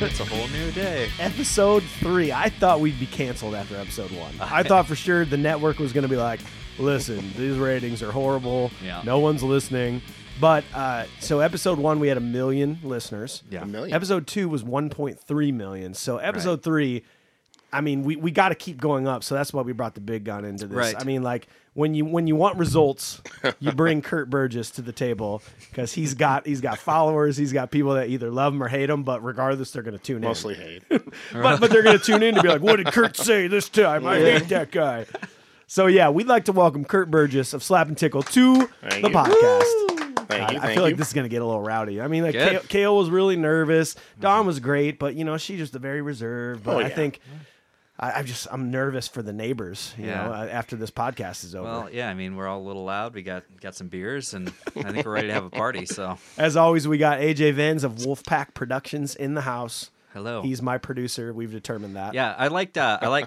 It's a whole new day. Episode 3. I thought we'd be canceled after episode 1. I thought for sure the network was going to be like, listen, these ratings are horrible. Yeah. No one's listening. But so episode 1, we had 1 million listeners. Yeah. 1 million. Episode 2 was 1.3 million. So episode 3, I mean, we got to keep going up. So that's why we brought the big gun into this. Right. I mean, like, when you want results, you bring Kurt Burgess to the table because he's got followers. He's got people that either love him or hate him. But regardless, they're going to tune in. Mostly hate. but they're going to tune in to be like, what did Kurt say this time? I hate that guy. So, yeah, we'd like to welcome Kurt Burgess of Slap and Tickle to the podcast. Woo! I feel like this is going to get a little rowdy. I mean, like Kale was really nervous. Dawn was great, but, you know, she's just a very reserved. But I think I'm nervous for the neighbors, you know, after this podcast is over. Well, yeah, I mean, we're all a little loud. We got some beers, and I think we're ready to have a party. So, as always, we got AJ Vins of Wolfpack Productions in the house. Hello. He's my producer. We've determined that. Yeah, I like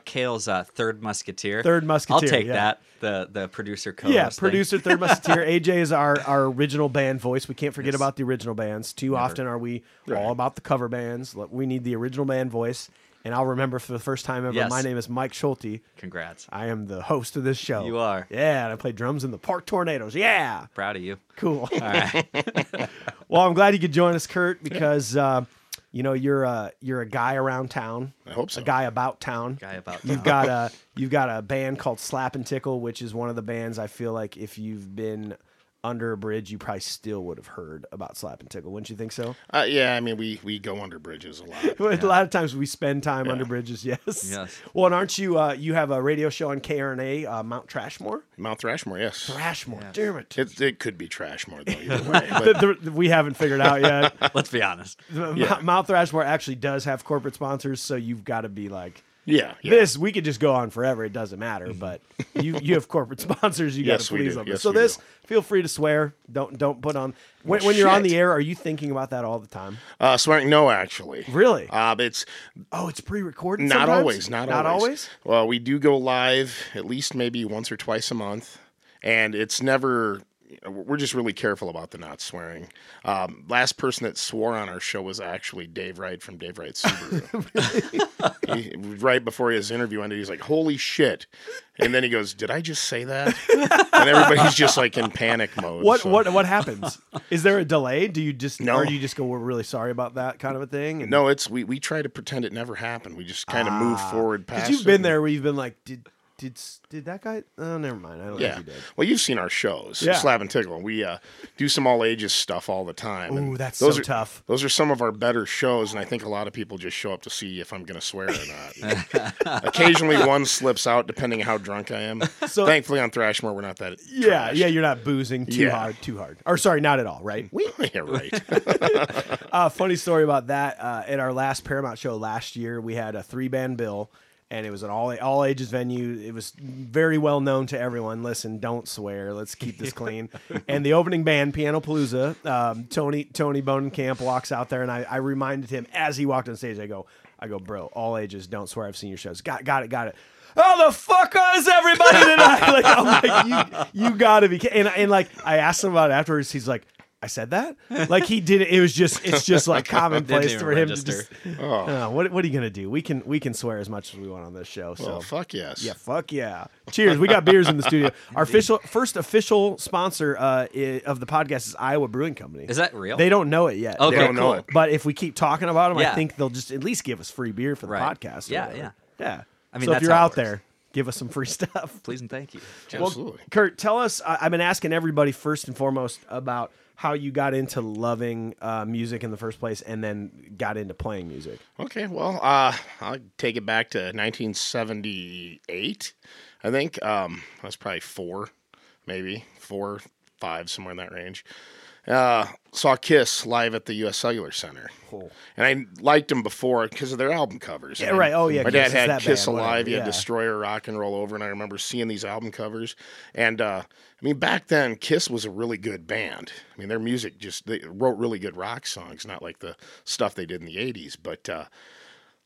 Kale's Third Musketeer. Third Musketeer. I'll take that. The producer co-host. Yeah, producer Third Musketeer. AJ is our original band voice. We can't forget about the original bands. Too often are we all about the cover bands. We need the original band voice. And I'll remember for the first time ever, my name is Mike Schulte. Congrats. I am the host of this show. You are. Yeah, and I play drums in the Pork Tornadoes. Yeah. Proud of you. Cool. All right. Well, I'm glad you could join us, Kurt, because... you know, you're a guy around town. I hope so. A guy about town. You've got a band called Slap and Tickle, which is one of the bands I feel like if you've been under a bridge, you probably still would have heard about Slap and Tickle. Wouldn't you think so? Yeah, I mean, we go under bridges a lot. A lot of times we spend time under bridges, yes. Well, and aren't you, you have a radio show on KRNA, Mount Trashmore? Mount Thrashmore, yes. Thrashmore, damn it. It could be Trashmore, though, either way. But... we haven't figured out yet. Let's be honest. Mount Thrashmore actually does have corporate sponsors, so you've got to be like... Yeah. This, we could just go on forever. It doesn't matter. But you have corporate sponsors. You got to please them. Yes, so feel free to swear. Don't put on. When you're on the air, are you thinking about that all the time? Swearing? No, actually. Really? It's pre-recorded. Not sometimes? Always. Not always. Well, we do go live at least maybe once or twice a month, and it's never. We're just really careful about the not swearing. Last person that swore on our show was actually Dave Wright from Dave Wright Subaru. Right before his interview ended, he's like, holy shit. And then he goes, did I just say that? And everybody's just like in panic mode. What happens? Is there a delay? Or do you just go, we're really sorry about that kind of a thing? And... No, it's we try to pretend it never happened. We just kind of move forward past it. Because you've been there where you've been like, Did that guy? Oh, never mind. I don't think he did. Well, you've seen our shows, Slap and Tickle, and we do some all ages stuff all the time. Ooh, that's tough. Those are some of our better shows, and I think a lot of people just show up to see if I'm going to swear or not. Occasionally, one slips out depending on how drunk I am. So, thankfully, on Thrashmore, we're not that. Yeah, trashed. Yeah, you're not boozing too hard. Or sorry, not at all. Right? Yeah, right. Funny story about that. At our last Paramount show last year, we had a 3-band bill. And it was an all ages venue. It was very well known to everyone. Listen, don't swear. Let's keep this clean. And the opening band, Piano Palooza, Tony Bonenkamp walks out there, and I reminded him as he walked on stage. I go, bro, all ages, don't swear. I've seen your shows. Got it. How the fuck is everybody tonight? I'm like, you gotta be kidding. And like I asked him about it afterwards. He's like, I said that? Like he did it. It's just like commonplace for him register. To just. Oh. What are you gonna do? We can swear as much as we want on this show. So well, fuck yes. Yeah, fuck yeah. Cheers. We got beers in the studio. Our first official sponsor of the podcast is Iowa Brewing Company. Is that real? They don't know it yet. Okay, they don't know it. But if we keep talking about them, I think they'll just at least give us free beer for the podcast. Yeah. I mean, so if you're out there. Give us some free stuff. Please and thank you. Absolutely. Well, Kurt, tell us, I've been asking everybody first and foremost about how you got into loving music in the first place and then got into playing music. Okay, well, I'll take it back to 1978, I think. I was probably 4, 5, somewhere in that range. Saw Kiss live at the U.S. Cellular Center. Cool. And I liked them before because of their album covers. Yeah, right. Oh, yeah. My dad had Kiss Alive, he had Destroyer, Rock and Roll Over, and I remember seeing these album covers. And, I mean, back then, Kiss was a really good band. I mean, their music they wrote really good rock songs, not like the stuff they did in the 80s. But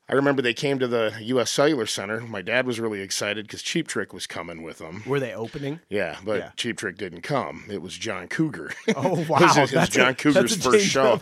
I remember they came to the U.S. Cellular Center. My dad was really excited because Cheap Trick was coming with them. Were they opening? Yeah, but yeah. Cheap Trick didn't come. It was John Cougar. Oh, wow. it was John Cougar's first show.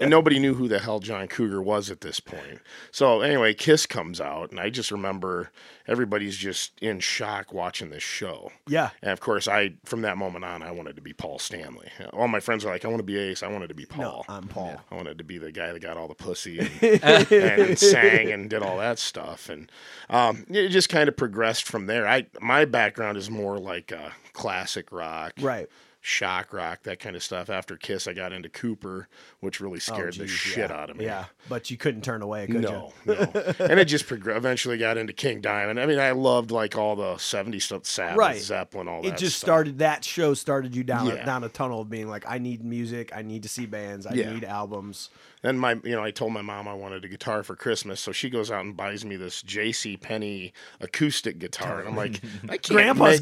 And nobody knew who the hell John Cougar was at this point. So anyway, Kiss comes out, and I just remember everybody's just in shock watching this show. Yeah. And, of course, from that moment on, I wanted to be Paul Stanley. All my friends were like, I want to be Ace. I wanted to be Paul. No, I'm Paul. Yeah. I wanted to be the guy that got all the pussy and sang and did all that stuff, and it just kind of progressed from there. My background is more like classic rock, right? Shock rock, that kind of stuff. After Kiss, I got into Cooper, which really scared the shit out of me. Yeah, but you couldn't turn away, could you? No. And it just eventually got into King Diamond. I mean, I loved like all the 70s stuff, Sabbath, right. Zeppelin, all that stuff. It just started, that show started you down a tunnel of being like, I need music, I need to see bands, I need albums. And I told my mom I wanted a guitar for Christmas, so she goes out and buys me this J.C. Penney acoustic guitar, and I'm like, I can't play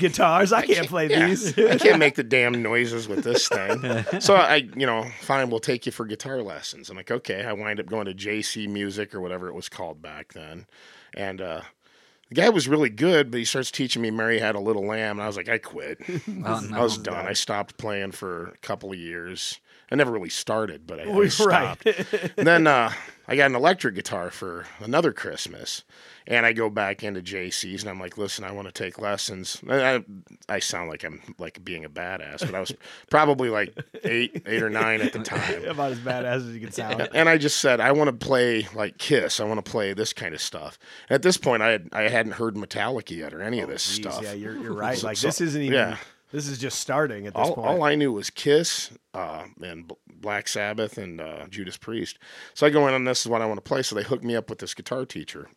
these. I can't make the damn noises with this thing. So fine, we'll take you for guitar lessons. I'm like, okay. I wind up going to J.C. Music or whatever it was called back then, and the guy was really good, but he starts teaching me Mary Had a Little Lamb, and I was like, I quit. I was done. I stopped playing for a couple of years. I never really started, but I stopped. Right. And then I got an electric guitar for another Christmas, and I go back into JC's, and I'm like, listen, I want to take lessons. I sound like I'm like being a badass, but I was probably like eight or nine at the time. About as badass as you can sound. And I just said, I want to play like Kiss. I want to play this kind of stuff. At this point, I hadn't heard Metallica yet or any of this stuff. Yeah, you're right. Like so, this isn't even... Yeah. This is just starting at this point. All I knew was Kiss and Black Sabbath and Judas Priest. So I go in and this is what I want to play. So they hooked me up with this guitar teacher.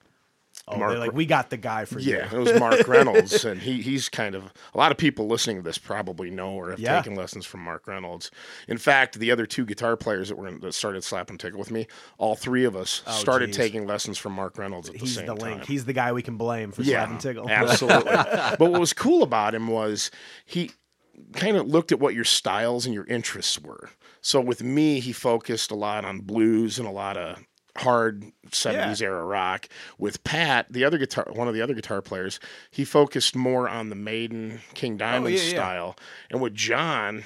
Oh, Mark, they're like, we got the guy for you. Yeah, it was Mark Reynolds. And he's kind of, a lot of people listening to this probably know or have taken lessons from Mark Reynolds. In fact, the other two guitar players that started Slap and Tickle with me, all three of us started taking lessons from Mark Reynolds at the same time. He's the link. He's the guy we can blame for Slap and Tickle. Absolutely. But what was cool about him was he kind of looked at what your styles and your interests were. So with me, he focused a lot on blues and a lot of hard 70s era rock. With Pat, one of the other guitar players, he focused more on the Maiden, King Diamond style. And with John,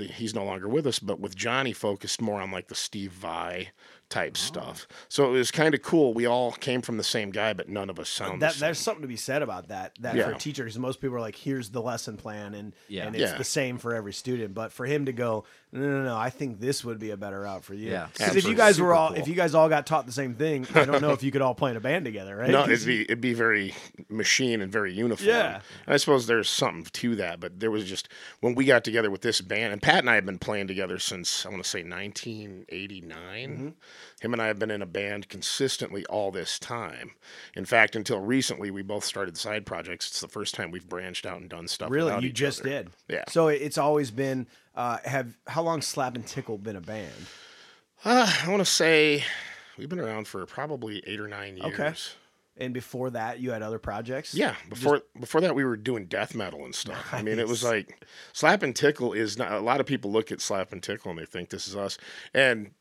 he's no longer with us, but with John, he focused more on like the Steve Vai type stuff. So it was kind of cool. We all came from the same guy, but none of us sound the same. There's something to be said about that for teachers. Most people are like, here's the lesson plan, and it's the same for every student. But for him to go, no, I think this would be a better route for you. Yeah, because if you guys all got taught the same thing, I don't know if you could all play in a band together, right? No, it'd be very machine and very uniform. Yeah. And I suppose there's something to that, but there was just, when we got together with this band, and Pat and I have been playing together since, I want to say, 1989, mm-hmm. Him and I have been in a band consistently all this time. In fact, until recently, we both started side projects. It's the first time we've branched out and done stuff. Really? You just did? Yeah. So it's always been, how long Slap and Tickle been a band? I want to say we've been around for probably 8 or 9 years. Okay. And before that, you had other projects? Yeah. Before that, we were doing death metal and stuff. Nice. I mean, it was like, Slap and Tickle is not, a lot of people look at Slap and Tickle and they think this is us. And,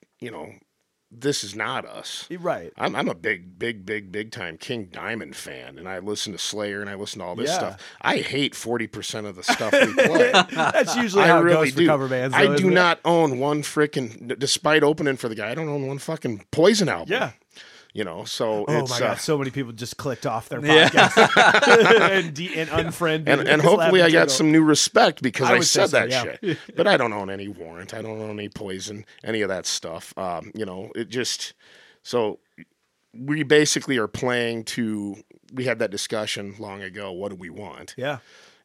this is not us. Right. I'm a big time King Diamond fan, and I listen to Slayer, and I listen to all this stuff. I hate 40% of the stuff we play. That's usually how it goes for cover bands. I do not own one freaking, despite opening for the guy, I don't own one fucking Poison album. Yeah. So oh my God, so many people just clicked off their podcast and unfriended. And hopefully I got some new respect because I said that shit. But I don't own any Warrant. I don't own any Poison, any of that stuff. So we basically are playing to, we had that discussion long ago, what do we want? Yeah.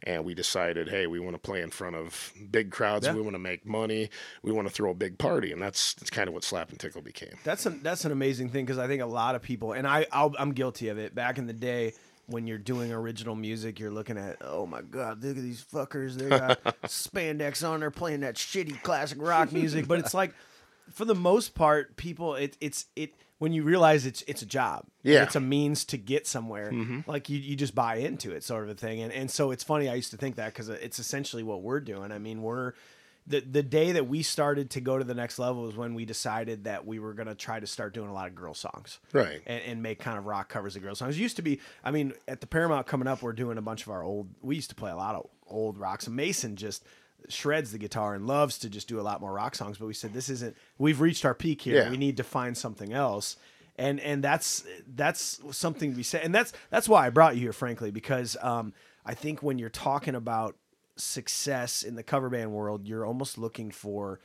And we decided, hey, we want to play in front of big crowds. Yeah. We want to make money. We want to throw a big party. And that's kind of what Slap and Tickle became. That's an amazing thing because I think a lot of people, and I'm guilty of it, back in the day when you're doing original music, you're looking at, oh, my God, look at these fuckers. They got spandex on. They're playing that shitty classic rock music. But it's like, for the most part, people, when you realize it's a job, it's a means to get somewhere, mm-hmm. like you just buy into it, sort of a thing. And so it's funny, I used to think that because it's essentially what we're doing. I mean, the day that we started to go to the next level was when we decided that we were going to try to start doing a lot of girl songs. Right. And make kind of rock covers of girl songs. It used to be, I mean, at the Paramount coming up, we're doing a bunch of our old, we used to play a lot of old rocks. Mason just shreds the guitar and loves to just do a lot more rock songs. But we said, this isn't, we've reached our peak here. Yeah. We need to find something else. And that's something we said. And that's why I brought you here, frankly, because I think when you're talking about success in the cover band world, you're almost looking for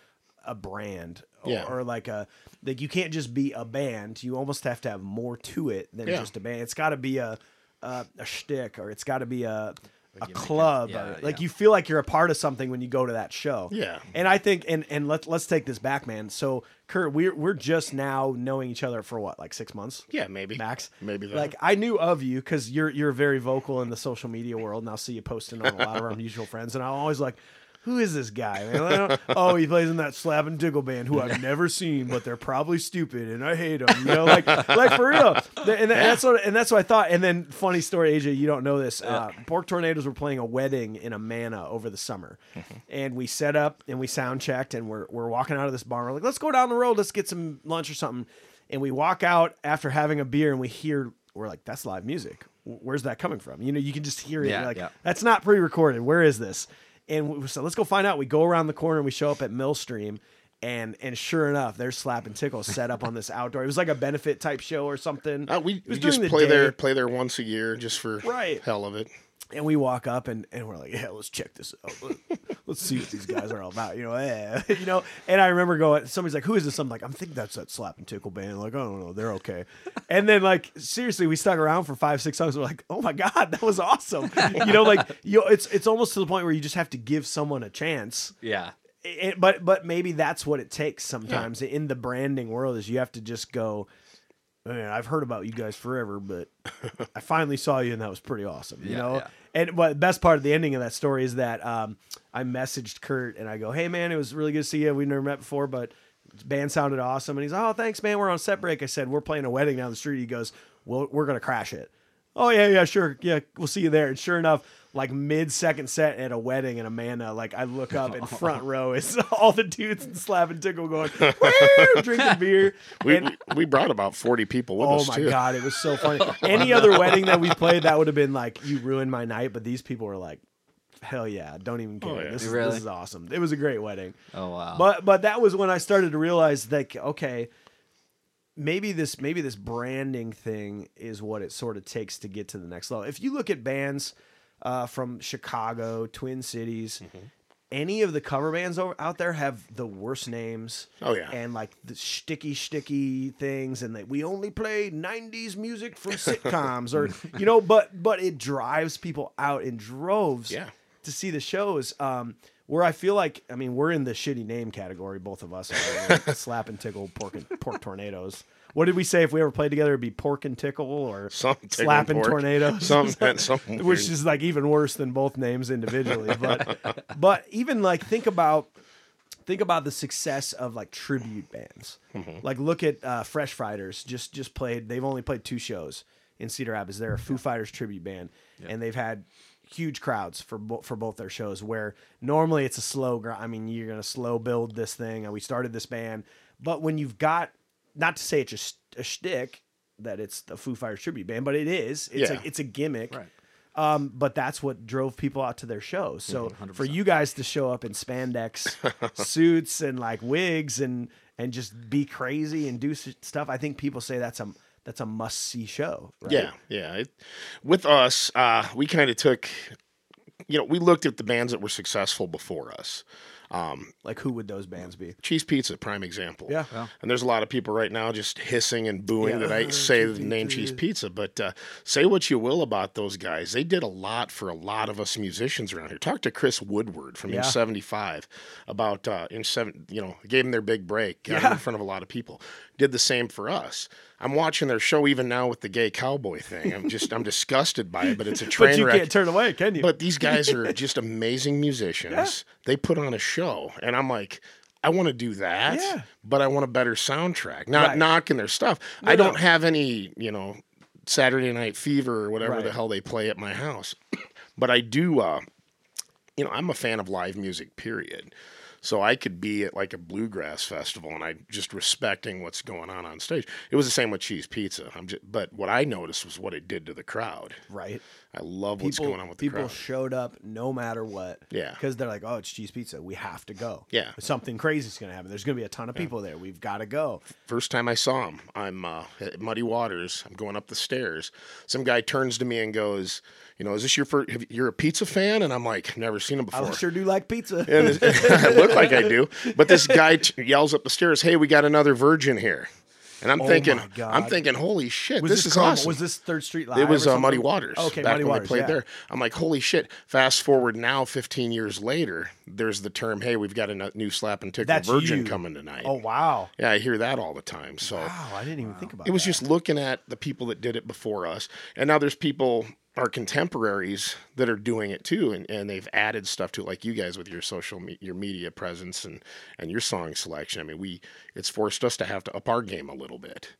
a brand or like a, like you can't just be a band. You almost have to have more to it than just a band. It's got to be a shtick, or it's got to be a club. You feel like you're a part of something when you go to that show. Yeah. And I think, and let's take this back, man. So Kurt, we're just now knowing each other for what, like 6 months? Yeah, maybe. Max. Maybe that. Like I knew of you because you're very vocal in the social media world, and I'll see you posting on a lot of our mutual friends, and I'm always like, who is this guy, man? Oh, he plays in that Slap and Tickle band who I've never seen, but they're probably stupid, and I hate them. You know, like for real. And that's what I thought. And then, funny story, AJ, you don't know this. Pork Tornadoes were playing a wedding in Amana over the summer, and we set up and we sound checked, and we're walking out of this bar. We're like, let's go down the road, let's get some lunch or something. And we walk out after having a beer, and we're like, that's live music. Where's that coming from? You know, you can just hear it. You're like, that's not pre-recorded. Where is this? And we said, let's go find out. We go around the corner and we show up at Millstream, and sure enough, there's Slap and Tickle set up on this outdoor. It was like a benefit type show or something. We just play there once a year just for hell of it. And we walk up and we're like, yeah, let's check this out. Let's see what these guys are all about. You know. And I remember going, somebody's like, who is this? I'm like, I think that's that Slap and Tickle band. Like, I don't know. They're okay. And then like, seriously, we stuck around for 5-6 songs. We're like, oh my God, that was awesome. You know, like it's almost to the point where you just have to give someone a chance. Yeah. But maybe that's what it takes sometimes in the branding world is you have to just go, man, I've heard about you guys forever, but I finally saw you, and that was pretty awesome, you know? Yeah. And the best part of the ending of that story is that I messaged Kurt, and I go, hey, man, it was really good to see you. We've never met before, but the band sounded awesome. And he's like, oh, thanks, man. We're on set break. I said, we're playing a wedding down the street. He goes, well, we're going to crash it. Oh, yeah, sure. Yeah, we'll see you there. And sure enough, like mid-second set at a wedding in Amana, like I look up in front row, it's all the dudes in Slap and Tickle going, woo, drinking beer. We brought about 40 people with us, too. Oh, my God, it was so funny. Any other wedding that we played, that would have been like, you ruined my night, but these people were like, hell yeah, don't even care. This is awesome. It was a great wedding. Oh, wow. But that was when I started to realize, like, okay, maybe this branding thing is what it sort of takes to get to the next level. If you look at bands... from Chicago, Twin Cities, any of the cover bands out there have the worst names. Oh yeah, and like the sticky things, and we only play '90s music from sitcoms, or you know, but it drives people out in droves to see the shows. Where I feel like, I mean, we're in the shitty name category, both of us. Slap and Tickle, Pork Tornadoes. What did we say if we ever played together? It'd be Pork and Tickle or Slap and Tornadoes. Something which is like even worse than both names individually. But even like think about the success of like tribute bands. Mm-hmm. Like look at Fresh Fighters just played. They've only played 2 shows in Cedar Rapids. They're a Foo Fighters tribute band, and they've had huge crowds for both their shows. Where normally it's a slow grind. I mean, you're gonna slow build this thing, and we started this band. But when you've got, not to say it's just a shtick that it's the Foo Fighters tribute band, but it is. It's a gimmick. Right. But that's what drove people out to their shows. So 100%. For you guys to show up in spandex suits and like wigs and just be crazy and do stuff, I think people say that's a must see show. Right? Yeah. With us, we kind of took, you know, we looked at the bands that were successful before us. Like who would those bands be? Cheese Pizza, prime example. Yeah. And there's a lot of people right now just hissing and booing that I say the name Cheese Pizza, but say what you will about those guys. They did a lot for a lot of us musicians around here. Talk to Chris Woodward from Inch 75 about Inch 7, you know, gave him their big break, got him in front of a lot of people. Did the same for us. I'm watching their show even now with the gay cowboy thing. I'm disgusted by it, but it's a train wreck. But you can't turn away, can you? But these guys are just amazing musicians. Yeah. They put on a show, and I'm like, I want to do that, but I want a better soundtrack. Not knocking their stuff. No, I don't have any, you know, Saturday Night Fever or whatever the hell they play at my house. But I do, you know, I'm a fan of live music, period. So I could be at like a bluegrass festival and I'm just respecting what's going on stage. It was the same with Cheese Pizza. But what I noticed was what it did to the crowd. Right. I love what's going on with the crowd. People showed up no matter what. Yeah. Because they're like, oh, it's Cheese Pizza. We have to go. Yeah. Something crazy is going to happen. There's going to be a ton of people there. We've got to go. First time I saw him, I'm at Muddy Waters. I'm going up the stairs. Some guy turns to me and goes, you know, is this your first, you're a pizza fan? And I'm like, never seen him before. I sure do like pizza. And I look like I do. But this guy yells up the stairs, hey, we got another virgin here. And I'm thinking, holy shit, this is awesome. Was this Third Street Live? It was Muddy Waters. Okay, back when we played there. I'm like, holy shit. Fast forward now, 15 years later, there's the term, hey, we've got a new Slap and Tickle virgin coming tonight. Oh, wow. Yeah, I hear that all the time. So, wow, I didn't even think about that. It was just looking at the people that did it before us. And now there's people, our contemporaries, that are doing it too. And they've added stuff to it, like you guys with your your media presence and your song selection. I mean, it's forced us to have to up our game a little bit.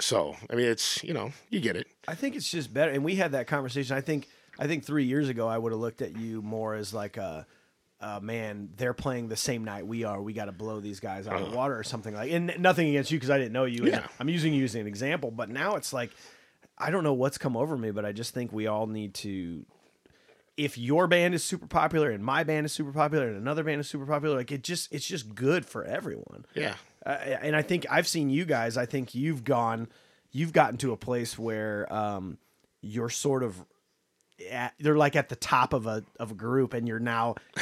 So, I mean, it's, you know, you get it. I think it's just better. And we had that conversation. I think 3 years ago, I would have looked at you more as like man, they're playing the same night we are. We got to blow these guys out of the water or something like that. And nothing against you, because I didn't know you. Yeah. I'm using you as an example, but now it's like, I don't know what's come over me, but I just think we all need to, if your band is super popular and my band is super popular and another band is super popular, like it's just good for everyone. Yeah. And I think I've seen you guys, I think you've gotten to a place where you're sort of, they're like at the top of a group, and you're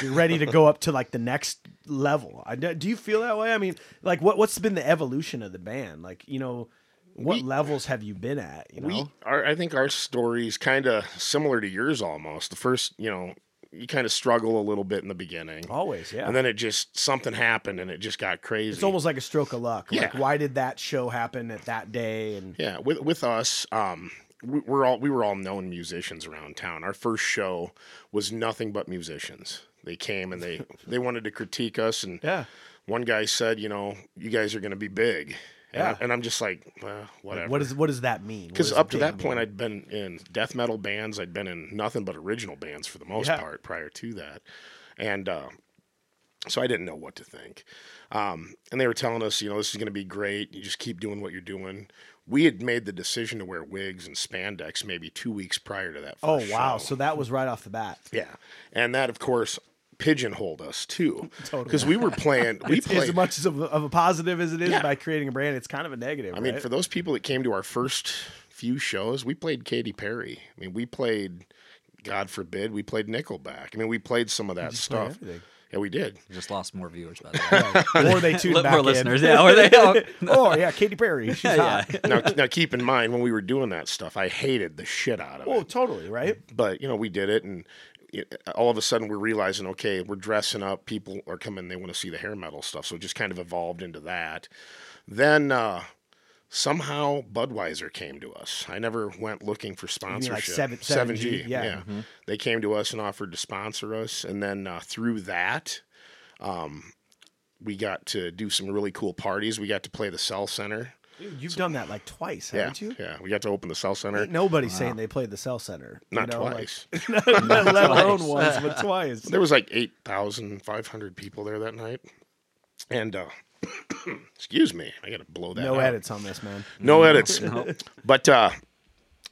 ready to go up to like the next level. Do you feel that way? I mean, like what's been the evolution of the band? Like, you know, what levels have you been at? You know, I think our story is kind of similar to yours almost. The first, you know, you kind of struggle a little bit in the beginning. Always, yeah. And then it just, something happened and it just got crazy. It's almost like a stroke of luck. Yeah. Like, why did that show happen at that day? And yeah, with us, we were all known musicians around town. Our first show was nothing but musicians. They came and they wanted to critique us. And one guy said, you know, you guys are going to be big. Yeah. And I'm just like, whatever. What does that mean? Because up to that point, I'd been in death metal bands. I'd been in nothing but original bands for the most part prior to that. And so I didn't know what to think. And they were telling us, you know, this is going to be great. You just keep doing what you're doing. We had made the decision to wear wigs and spandex maybe 2 weeks prior to that first show. Oh, wow. So that was right off the bat. Yeah. And that, of course, pigeonholed us too, totally. Because we were playing. We played as much of a positive as it is by creating a brand. It's kind of a negative. I mean, for those people that came to our first few shows, we played Katy Perry. I mean, we played, God forbid, we played Nickelback. I mean, we played some of that stuff. Yeah, we did. We just lost more viewers, by the way. Or they tuned back in. More listeners, yeah. Or they out. Oh, yeah, Katy Perry. She's hot. Yeah. Now, keep in mind, when we were doing that stuff, I hated the shit out of it. Oh, totally, right? But, you know, we did it, and all of a sudden we're realizing, okay, we're dressing up, people are coming, they want to see the hair metal stuff, so it just kind of evolved into that. Then somehow Budweiser came to us. I never went looking for sponsorship. You mean like 7G, yeah. Mm-hmm. They came to us and offered to sponsor us, and then through that, we got to do some really cool parties. We got to play the Cell Center. You've done that like twice, haven't you? Yeah, we got to open the Cell Center. Ain't nobody saying they played the Cell Center. Not twice. Like, not let alone once, but twice. There was like 8,500 people there that night. And, excuse me, I got to blow that out. No edits on this, man. No edits. No. But,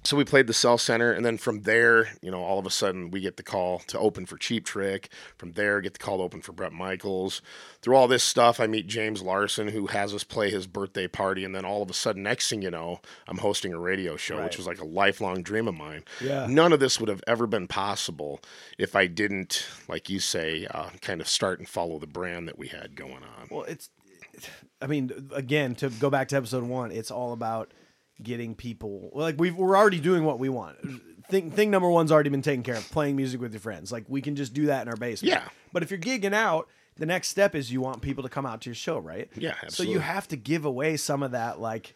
so we played the Cell Center, and then from there, you know, all of a sudden we get the call to open for Cheap Trick. From there, get the call to open for Bret Michaels. Through all this stuff, I meet James Larson, who has us play his birthday party, and then all of a sudden, next thing you know, I'm hosting a radio show, which was like a lifelong dream of mine. Yeah. None of this would have ever been possible if I didn't, like you say, kind of start and follow the brand that we had going on. Well, I mean, again, to go back to episode one, it's all about getting people, like we're already doing what we want. Thing number one's already been taken care of, playing music with your friends. Like, we can just do that in our basement. Yeah. But if you're gigging out, the next step is you want people to come out to your show, right? Yeah, absolutely. So you have to give away some of that, like,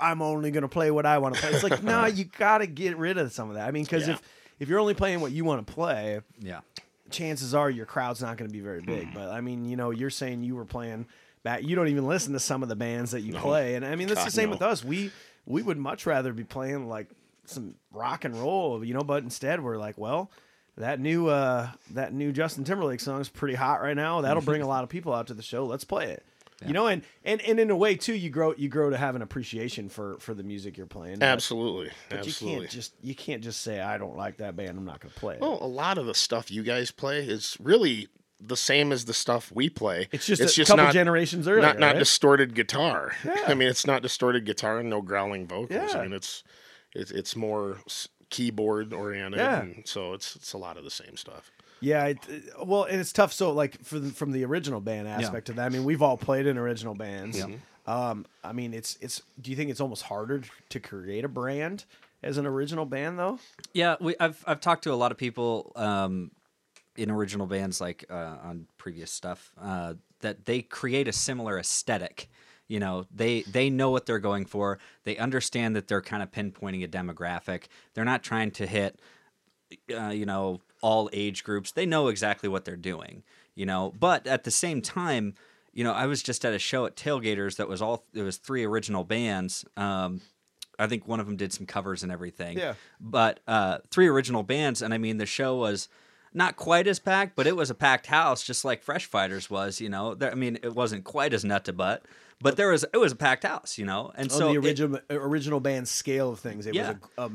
I'm only going to play what I want to play. It's like, no, you got to get rid of some of that. I mean, because if you're only playing what you want to play, chances are your crowd's not going to be very big. But, I mean, you know, you're saying you were playing... You don't even listen to some of the bands that you play. And I mean, that's the same with us. We would much rather be playing like some rock and roll, you know, but instead we're like, well, That new Justin Timberlake song is pretty hot right now. That'll bring a lot of people out to the show. Let's play it. Yeah. You know, and in a way too, you grow to have an appreciation for the music you're playing. Absolutely. But absolutely. You can't just say, I don't like that band, I'm not gonna play it. Well, a lot of the stuff you guys play is really the same as the stuff we play. It's just a couple generations earlier. Not distorted guitar. Yeah. I mean, it's not distorted guitar and no growling vocals. Yeah. I mean, it's more keyboard oriented, yeah. And so it's a lot of the same stuff. Yeah, well, and it's tough. So, like from the original band aspect of that, I mean, we've all played in original bands. Yeah. I mean, it's. Do you think it's almost harder to create a brand as an original band, though? Yeah, I've talked to a lot of people in original bands, like on previous stuff, that they create a similar aesthetic. You know, they know what they're going for. They understand that they're kind of pinpointing a demographic. They're not trying to hit, all age groups. They know exactly what they're doing, you know. But at the same time, you know, I was just at a show at Tailgaters that was it was three original bands. I think one of them did some covers and everything. Yeah. But three original bands, and I mean, the show was not quite as packed, but it was a packed house, just like Fresh Fighters was, you know. I mean, it wasn't quite as nut to butt, but it was a packed house, you know. And so the original band scale of things, it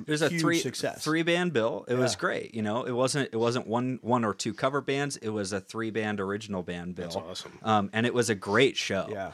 was a huge success. Three band bill. It was great, you know. It wasn't one or two cover bands. It was a three band original band bill. That's awesome. And it was a great show. Yeah.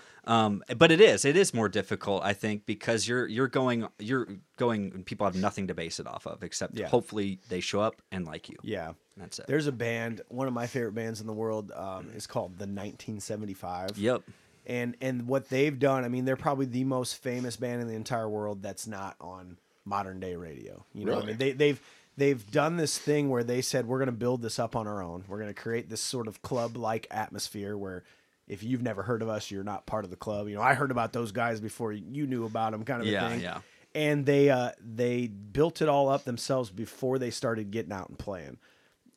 But it is more difficult, I think, because you're going and people have nothing to base it off of except hopefully they show up and like you. Yeah. That's it. There's a band, one of my favorite bands in the world, is called The 1975. Yep. And what they've done, I mean, they're probably the most famous band in the entire world that's not on modern day radio. You know, really? I mean, they've done this thing where they said, we're going to build this up on our own. We're going to create this sort of club-like atmosphere where if you've never heard of us, you're not part of the club. You know, I heard about those guys before you knew about them, kind of a thing. Yeah. And they built it all up themselves before they started getting out and playing.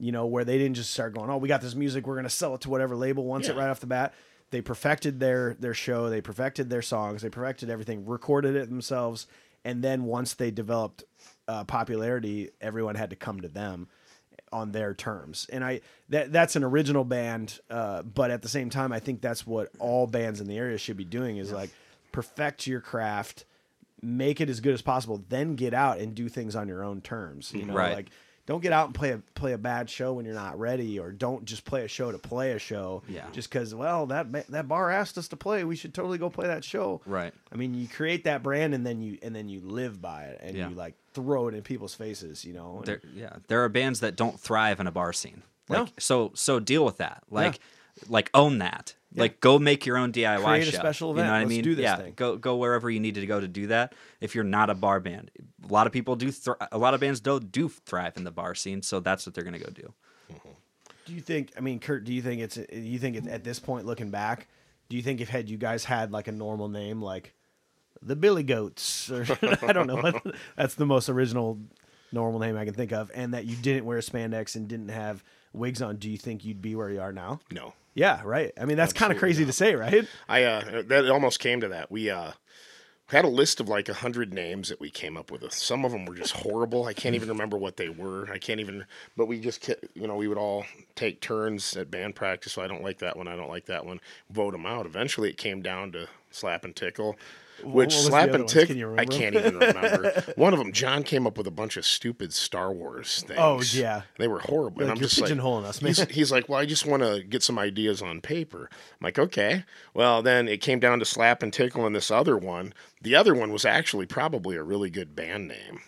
You know, where they didn't just start going, oh, we got this music, we're going to sell it to whatever label wants it right off the bat. They perfected their show, they perfected their songs, they perfected everything, recorded it themselves, and then once they developed popularity, everyone had to come to them on their terms. And that's an original band, but at the same time, I think that's what all bands in the area should be doing is like perfect your craft, make it as good as possible, then get out and do things on your own terms. You know, like don't get out and play a bad show when you're not ready, or don't just play a show to play a show. Yeah. Just because, well, that bar asked us to play, we should totally go play that show. Right. I mean, you create that brand and then you live by it and you like throw it in people's faces. You know. There are bands that don't thrive in a bar scene. Like, no. So deal with that. Like own that. Yeah. Like go make your own DIY show. Create a special event. You know what I mean? Do this thing. Go wherever you needed to go to do that. If you're not a bar band, a lot of people a lot of bands do thrive in the bar scene, so that's what they're going to go do. Mm-hmm. Do you think? I mean, Kurt, do you think it's at this point looking back? Do you think if had you guys had like a normal name like the Billy Goats or I don't know, that's the most original normal name I can think of, and that you didn't wear spandex and didn't have wigs on, do you think you'd be where you are now? No. Yeah, right. I mean, that's kind of crazy to say, right? That almost came to that. We had a list of like 100 names that we came up with. Some of them were just horrible. I can't even remember what they were. But we just, you know, we would all take turns at band practice. So I don't like that one. I don't like that one. Vote them out. Eventually, it came down to Slap and Tickle. Which Slap and Tickle? I can't even remember. One of them, John came up with a bunch of stupid Star Wars things. Oh yeah, they were horrible. Like, and I'm just pigeonholing us, man. He's like, well, I just want to get some ideas on paper. I'm like, okay. Well, then it came down to Slap and Tickle and this other one. The other one was actually probably a really good band name,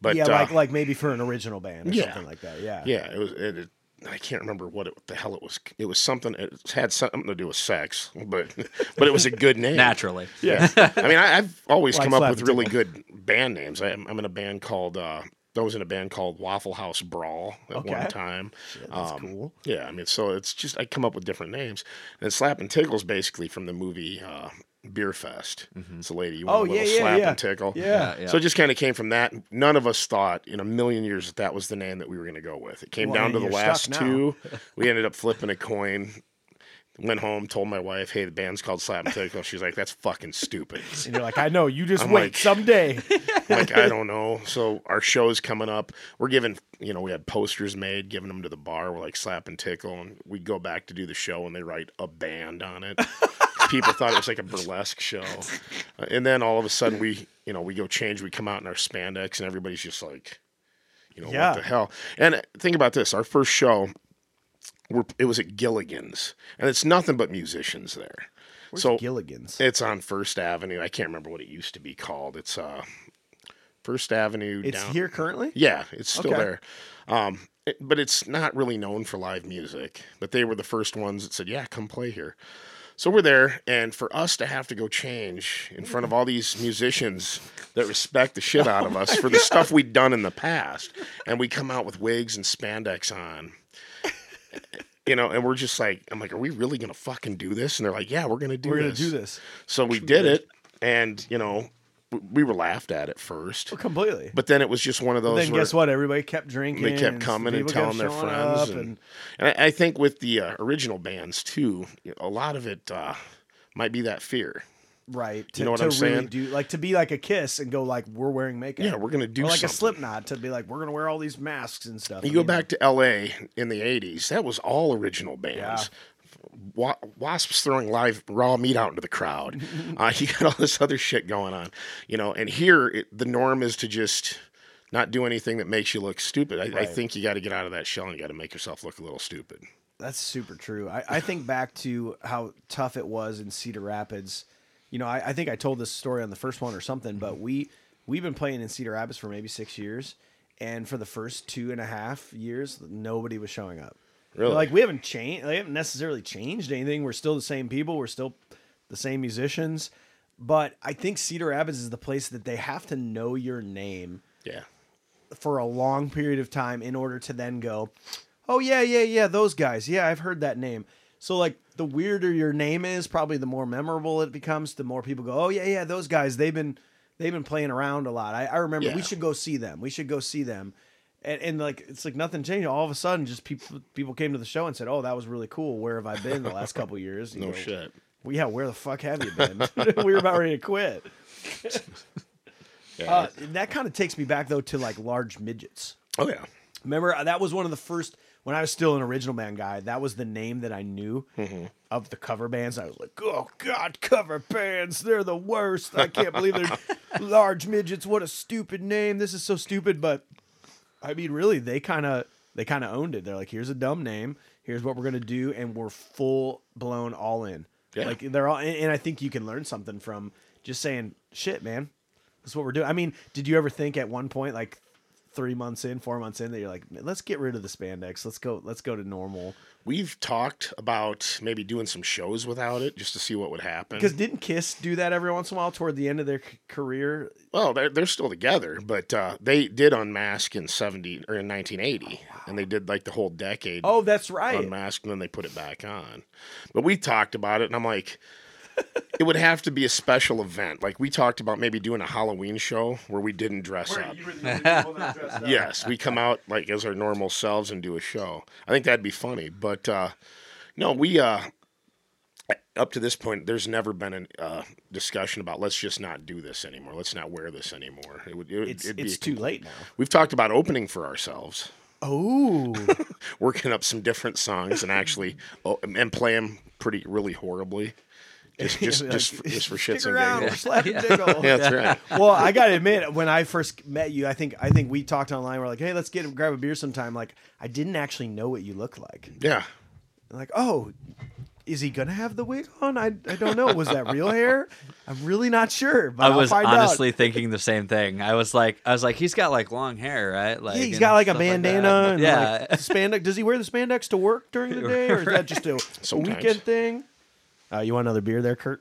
but yeah, like maybe for an original band or something like that. Yeah, yeah. It was. I can't remember what the hell it was. It was something. It had something to do with sex, but it was a good name. Naturally, yeah. I mean, I've always come up with really good band names. I'm in a band called. I was in a band called Waffle House Brawl at one time. Yeah, that's cool. Yeah, I mean, so it's just I come up with different names. And Slap and Tickle's basically from the movie Beer Fest. Mm-hmm. It's a lady. You want a little slap and tickle. Yeah. So it just kind of came from that. None of us thought in a million years that was the name that we were going to go with. It came down to the last two. We ended up flipping a coin. Went home, told my wife, hey, the band's called Slap and Tickle. She's like, that's fucking stupid. And you're like, I know. You just I'm wait. Like, someday. Like, I don't know. So our show's coming up. We're giving, you know, we had posters made, giving them to the bar. We're like Slap and Tickle. And we go back to do the show and they write a band on it. People thought it was like a burlesque show. And then all of a sudden we, you know, we go change. We come out in our spandex and everybody's just like, you know, yeah, what the hell? And think about this. Our first show, it was at Gilligan's. And it's nothing but musicians there. Where's Gilligan's? It's on First Avenue. I can't remember what it used to be called. It's First Avenue. It's down here currently? Yeah, it's still there. But it's not really known for live music. But they were the first ones that said, yeah, come play here. So we're there, and for us to have to go change in front of all these musicians that respect the shit out of us for the stuff we'd done in the past, and we come out with wigs and spandex on, you know, and we're just like, I'm like, are we really going to fucking do this? And they're like, yeah, we're going to do this. So we did it, and, you know, we were laughed at first. Well, completely. But then it was just one of those. Then guess what? Everybody kept drinking. They kept coming and telling their friends. And I think with the original bands, too, a lot of it might be that fear. Right. You know what I'm saying? Like to be like a Kiss and go like, we're wearing makeup. Yeah, we're going to do something. Or like a Slipknot to be like, we're going to wear all these masks and stuff. You go back to L.A. in the 80s. That was all original bands. Yeah. Wasps throwing live raw meat out into the crowd. You got all this other shit going on, you know, and here the norm is to just not do anything that makes you look stupid. Right. I think you got to get out of that shell and you got to make yourself look a little stupid. That's super true. I think back to how tough it was in Cedar Rapids. You know, I think I told this story on the first one or something, but we've been playing in Cedar Rapids for maybe 6 years. And for the first 2.5 years, nobody was showing up. Really? Like we haven't changed. They haven't necessarily changed anything. We're still the same people. We're still the same musicians. But I think Cedar Rapids is the place that they have to know your name. Yeah. For a long period of time in order to then go, oh yeah, those guys. Yeah, I've heard that name. So like the weirder your name is, probably the more memorable it becomes. The more people go, oh yeah, those guys. They've been playing around a lot. I remember. Yeah. We should go see them. And like it's like nothing changed. All of a sudden, just people came to the show and said, "Oh, that was really cool. Where have I been the last couple of years?" You know, shit. Well, yeah, where the fuck have you been? We were about ready to quit. Yeah. That kind of takes me back though to like large midgets. Oh yeah, remember that was one of the first when I was still an original band guy. That was the name that I knew of the cover bands. I was like, "Oh God, cover bands! They're the worst. I can't believe they're large midgets. What a stupid name! This is so stupid." But I mean, really, they kind of owned it. They're like, here's a dumb name. Here's what we're going to do. And we're full blown all in. Yeah. Like they're all. And I think you can learn something from just saying, shit, man, this is what we're doing. I mean, did you ever think at one point, like 4 months in that you're like, let's get rid of the spandex. Let's go to normal. We've talked about maybe doing some shows without it just to see what would happen. Because didn't Kiss do that every once in a while toward the end of their career? Well, they're still together, but they did unmask in 1980, and they did like the whole decade. Oh, that's right. Unmasked, and then they put it back on. But we talked about it, and I'm like, it would have to be a special event. Like we talked about maybe doing a Halloween show where we didn't dress up. Yes, we come out like as our normal selves and do a show. I think that'd be funny. But no, we up to this point, there's never been a discussion about let's just not do this anymore. Let's not wear this anymore. It's too late now. We've talked about opening for ourselves. Oh, working up some different songs and actually and play them really horribly. Just for shits and giggles. Slap and tickle. Yeah, that's right. Well, I gotta admit, when I first met you, I think we talked online. We're like, hey, let's grab a beer sometime. Like, I didn't actually know what you looked like. Yeah. Like, oh, is he gonna have the wig on? I don't know. Was that real hair? I'm really not sure. But I was honestly thinking the same thing. I was like, he's got like long hair, right? Like, yeah, he's got like a bandana and like spandex. Does he wear the spandex to work during the day, or is that just a weekend thing? You want another beer there, Kurt?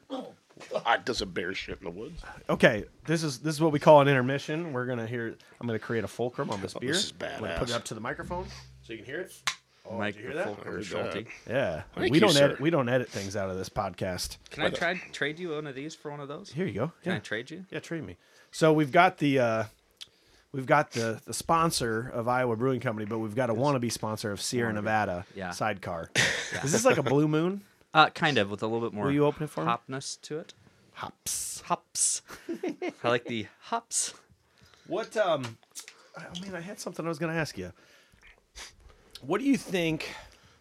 Does a bear shit in the woods? Okay, this is what we call an intermission. I'm gonna create a fulcrum on this beer. This is badass. I'm gonna put it up to the microphone so you can hear it. Oh, did you hear that? Yeah, we don't edit things out of this podcast. Can I trade you one of these for one of those? Here you go. Can I trade you? Yeah, trade me. So we've got the sponsor of Iowa Brewing Company, but we've got a wannabe sponsor of Sierra Nevada Sidecar. Yeah. Is this like a Blue Moon? Kind of, with a little bit more hopness to it. Hops. I like the hops. What? I mean, I had something I was going to ask you. What do you think?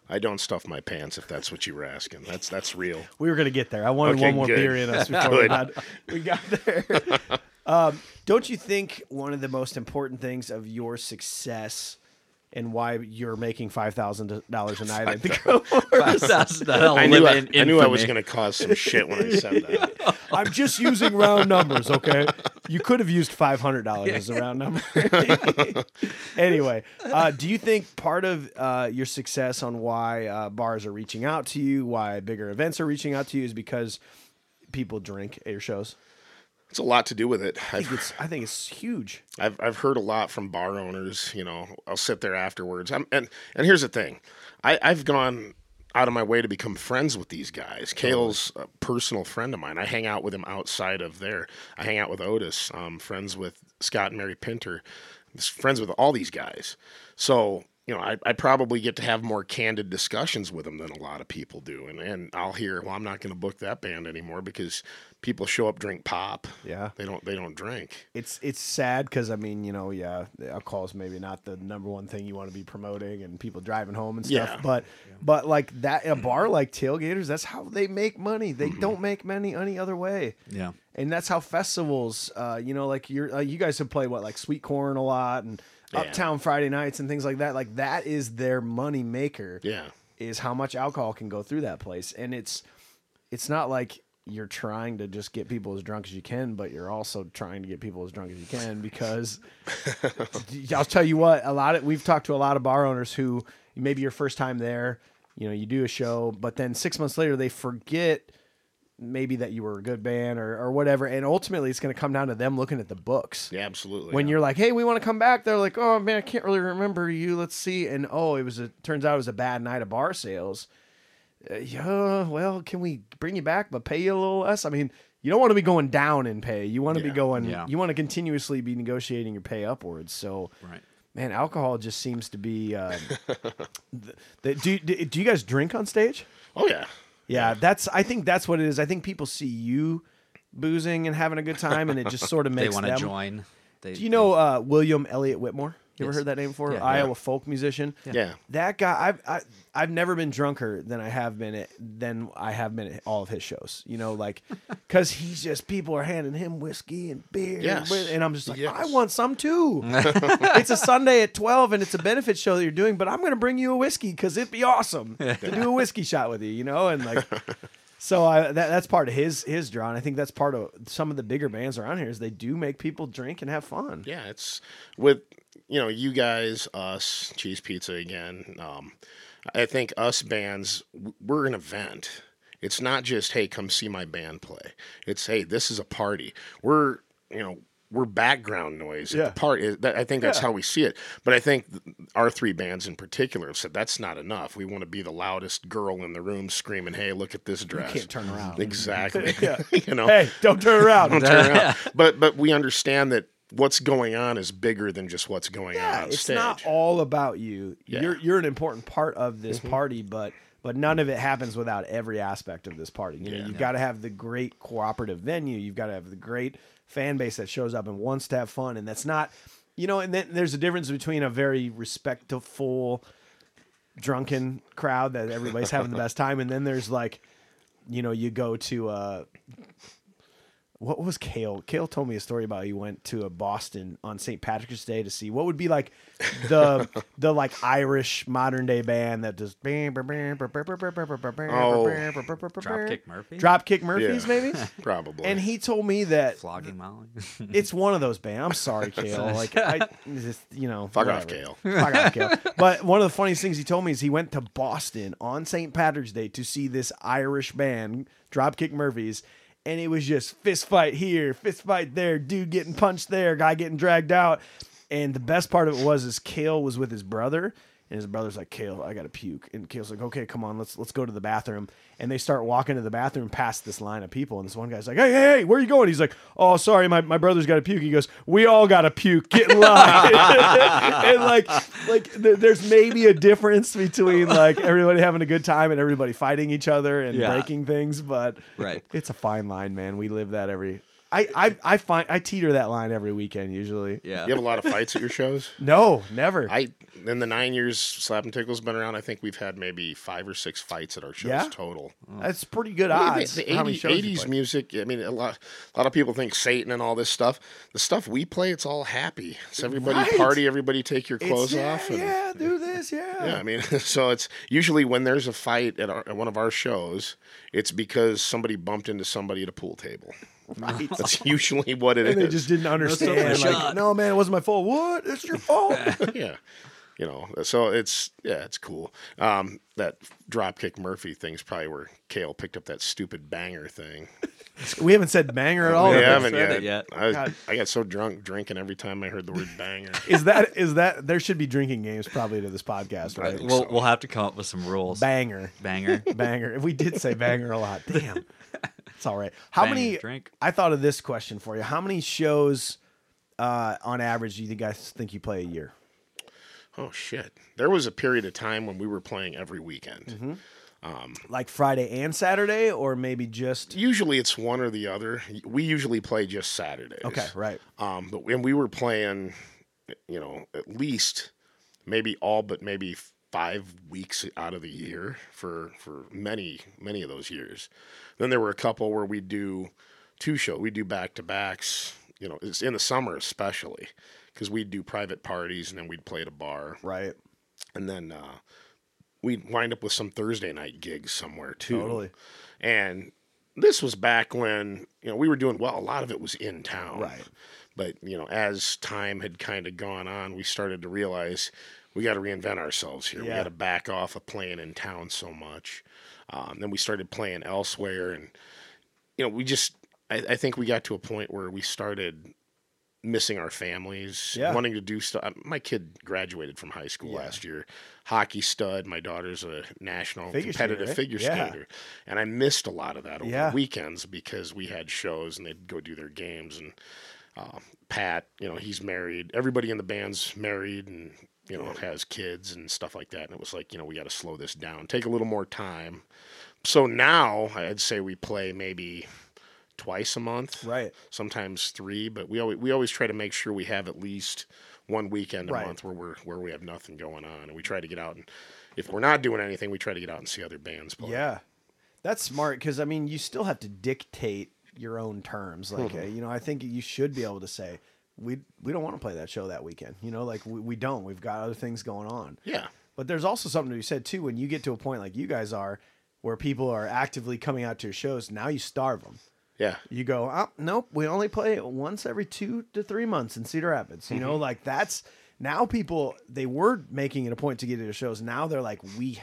I don't stuff my pants if that's what you were asking. That's real. We were going to get there. I wanted one more beer in us before we got there. Don't you think one of the most important things of your success and why you're making $5,000 a night at the $5,000 I knew I was going to cause some shit when I said that. I'm just using round numbers, okay? You could have used $500 as a round number. Anyway, do you think part of your success on why bars are reaching out to you, why bigger events are reaching out to you, is because people drink at your shows? It's a lot to do with it. I think it's huge. I've heard a lot from bar owners. You know, I'll sit there afterwards. And here's the thing, I've gone out of my way to become friends with these guys. Cale's a personal friend of mine. I hang out with him outside of there. I hang out with Otis. Friends with Scott and Mary Pinter. Friends with all these guys. So you know, I probably get to have more candid discussions with them than a lot of people do. And I'll hear, well, I'm not going to book that band anymore because people show up, drink pop. Yeah. They don't drink. It's sad because, I mean, you know, yeah, alcohol is maybe not the number one thing you want to be promoting and people driving home and stuff. Yeah. But like that, a bar like Tailgaters, that's how they make money. They don't make money any other way. Yeah. And that's how festivals, you know, like you guys have played, like Sweet Corn a lot and Uptown Friday nights and things like that. Like that is their money maker. Yeah, is how much alcohol can go through that place. And it's not like you're trying to just get people as drunk as you can, but you're also trying to get people as drunk as you can because I'll tell you what, we've talked to a lot of bar owners who maybe your first time there, you know, you do a show, but then 6 months later they forget maybe that you were a good band or whatever. And ultimately it's going to come down to them looking at the books. Yeah, absolutely. When you're like, hey, we want to come back. They're like, oh man, I can't really remember you. Let's see. And it turns out it was a bad night of bar sales. Yeah. Well, can we bring you back, but pay you a little less? I mean, you don't want to be going down in pay. You want to be going, you want to continuously be negotiating your pay upwards. So, right. Man, alcohol just seems to be, do you guys drink on stage? Oh yeah. Yeah, I think that's what it is. I think people see you boozing and having a good time, and it just sort of makes them. They want to join. Do you know William Elliott Whitmore? You ever heard that name before? Yeah, Iowa folk musician. Yeah. That guy. I've never been drunker than I have been at all of his shows. You know, like because he's just people are handing him whiskey and beer, and I'm just like, I want some too. It's a Sunday at 12, and it's a benefit show that you're doing, but I'm gonna bring you a whiskey because it'd be awesome to do a whiskey shot with you. You know, and like. So that's part of his draw, and I think that's part of some of the bigger bands around here is they do make people drink and have fun. Yeah, it's with you guys, us, Cheese Pizza again. I think us bands, we're an event. It's not just hey, come see my band play. It's hey, this is a party. We're we're background noise at the party. I think that's how we see it. But I think our three bands in particular have said that's not enough. We want to be the loudest girl in the room screaming, "Hey, look at this dress!" You can't turn around. Exactly. Hey, don't turn around. Don't turn around. But we understand that what's going on is bigger than just what's going on stage. It's not all about you. Yeah. You're an important part of this party, but none of it happens without every aspect of this party. You've got to have the great cooperative venue. You've got to have the great fan base that shows up and wants to have fun, and that's not, and then there's a difference between a very respectful, drunken crowd that everybody's having the best time, and then there's like, you go to what was Cale? Cale told me a story about he went to Boston on St. Patrick's Day to see what would be like the like Irish modern day band that just Dropkick Murphys. Dropkick Murphys, maybe? Probably. And he told me that Flogging Molly. It's one of those bands. I'm sorry, Cale. Like I just, fuck whatever. Off, Cale. Fuck off, Cale. But one of the funniest things he told me is he went to Boston on St. Patrick's Day to see this Irish band, Dropkick Murphys. And it was just fist fight here, fist fight there, dude getting punched there, guy getting dragged out. And the best part of it was Cale was with his brother, and his brother's like, Cale, I gotta puke. And Cale's like, okay, come on, let's go to the bathroom. And they start walking to the bathroom past this line of people, and this one guy's like, hey, where are you going? He's like, oh, sorry, my brother's gotta puke. He goes, we all gotta puke, get in line. And like there's maybe a difference between like everybody having a good time and everybody fighting each other and breaking things, but it's a fine line, man. We live that every I teeter that line every weekend usually. Yeah. You have a lot of fights at your shows? No, never. In the 9 years Slap and Tickle's been around, I think we've had maybe 5 or 6 fights at our shows total. That's pretty good odds. The 80s music, I mean, a lot of people think Satan and all this stuff. The stuff we play, it's all happy. It's everybody party, everybody take your clothes off. And, do this, Yeah, I mean, so it's usually when there's a fight at one of our shows, it's because somebody bumped into somebody at a pool table. Right. That's usually what it is. And they just didn't understand. Like, no, man, it wasn't my fault. What? It's your fault. Yeah. You know, so it's cool. That Dropkick Murphy thing's probably where Kale picked up that stupid banger thing. We haven't said banger at all. We haven't yet. I got so drunk drinking every time I heard the word banger. Is that there should be drinking games probably to this podcast, right? We'll have to come up with some rules. Banger. Banger. If we did say banger a lot, damn. It's all right. I thought of this question for you. How many shows on average do you guys think you play a year? Oh, shit. There was a period of time when we were playing every weekend. Mm-hmm. Like Friday and Saturday, or maybe just... Usually it's one or the other. We usually play just Saturdays. Okay, right. But we were playing, you know, at least maybe all but maybe 5 weeks out of the year for many, many of those years. Then there were a couple where we do 2 shows. We do back-to-backs, you know, in the summer especially. Because we'd do private parties, and then we'd play at a bar. Right. And then we'd wind up with some Thursday night gigs somewhere, too. Totally. And this was back when, you know, we were doing well. A lot of it was in town. Right. But, you know, as time had kind of gone on, we started to realize we got to reinvent ourselves here. Yeah. We got to back off of playing in town so much. Then we started playing elsewhere. And, you know, we just, I think we got to a point where we started missing our families, wanting to do stuff. My kid graduated from high school last year. Hockey stud. My daughter's a national competitive figure skater. And I missed a lot of that over the weekends because we had shows and they'd go do their games. And Pat, you know, he's married. Everybody in the band's married and, you know, has kids and stuff like that. And it was like, you know, we got to slow this down, take a little more time. So now I'd say we play maybe twice a month, right? Sometimes 3, but we always try to make sure we have at least one weekend a month where we have nothing going on, and we try to get out. And if we're not doing anything, we try to get out and see other bands play. Yeah, that's smart because I mean, you still have to dictate your own terms. Like you know, I think you should be able to say we don't want to play that show that weekend. You know, like we don't. We've got other things going on. Yeah, but there's also something to be said too when you get to a point like you guys are, where people are actively coming out to your shows. Now you starve them. Yeah. You go, oh, nope, we only play once every 2 to 3 months in Cedar Rapids. You know, like that's now people, they were making it a point to get to their shows. Now they're like, we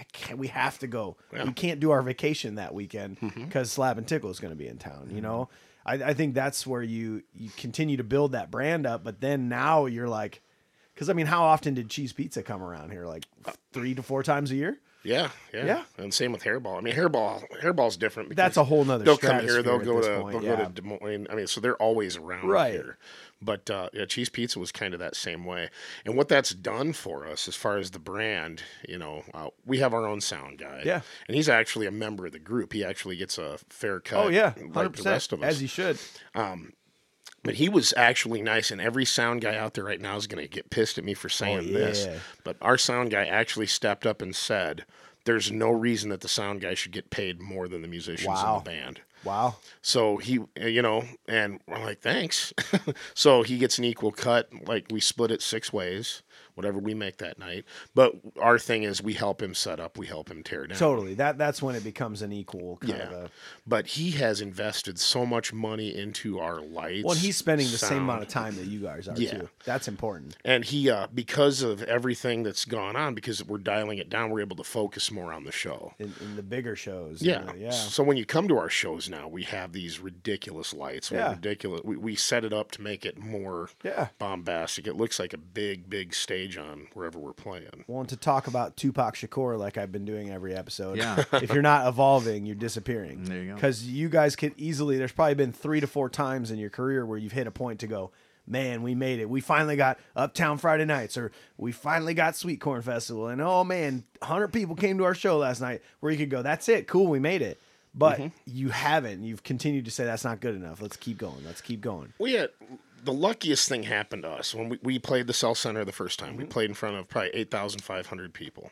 have to go. Yeah. We can't do our vacation that weekend because Slap and Tickle is going to be in town. You know, I think that's where you continue to build that brand up. But then now you're like, because I mean, how often did Cheese Pizza come around here? Like 3 to 4 times a year? Yeah. And same with Hairball. I mean, Hairball's different. Because that's a whole nother they'll come here, they'll go to Des Moines. I mean, so they're always around here. But Cheese Pizza was kind of that same way. And what that's done for us as far as the brand, you know, we have our own sound guy. Yeah. And he's actually a member of the group. He actually gets a fair cut. Oh, yeah, 100%, like the rest of us. As he should. But he was actually nice, and every sound guy out there right now is going to get pissed at me for saying this. But our sound guy actually stepped up and said, there's no reason that the sound guy should get paid more than the musicians in the band. Wow. So he, you know, and we're like, thanks. So he gets an equal cut. Like we split it 6 ways, whatever we make that night. But our thing is we help him set up. We help him tear down. Totally. That's when it becomes an equal kind of a... But he has invested so much money into our lights. Well, and he's spending the same amount of time that you guys are too. That's important. And he, because of everything that's gone on, because we're dialing it down, we're able to focus more on the show. In the bigger shows. Yeah. You know, yeah. So when you come to our shows now, we have these ridiculous lights. Ridiculous. We set it up to make it more bombastic. It looks like a big, big stage on wherever we're playing. Want to talk about Tupac Shakur like I've been doing every episode. Yeah. If you're not evolving, you're disappearing. There you go. Because you guys could easily, there's probably been 3 to 4 times in your career where you've hit a point to go, man, we made it. We finally got Uptown Friday Nights, or we finally got Sweet Corn Festival. And oh man, 100 people came to our show last night, where you could go, that's it. Cool. We made it. But you haven't. You've continued to say that's not good enough. Let's keep going. Let's keep going. We had the luckiest thing happened to us when we played the Cell Center the first time. We played in front of probably 8,500 people,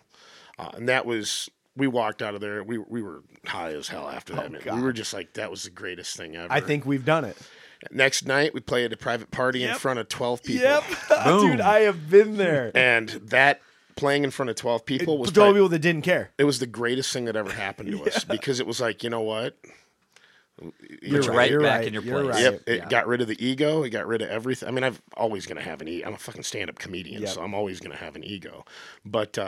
and that was. We walked out of there. We were high as hell after that. Man. We were just like, that was the greatest thing ever. I think we've done it. Next night, we played a private party in front of 12 people. Dude, I have been there. And that playing in front of 12 people was 12 people that didn't care. It was the greatest thing that ever happened to us because it was like, you know what? You're right back in your place. Yep. It got rid of the ego. It got rid of everything. I mean, I'm always going to have an ego. I'm a fucking stand-up comedian, so I'm always going to have an ego. But,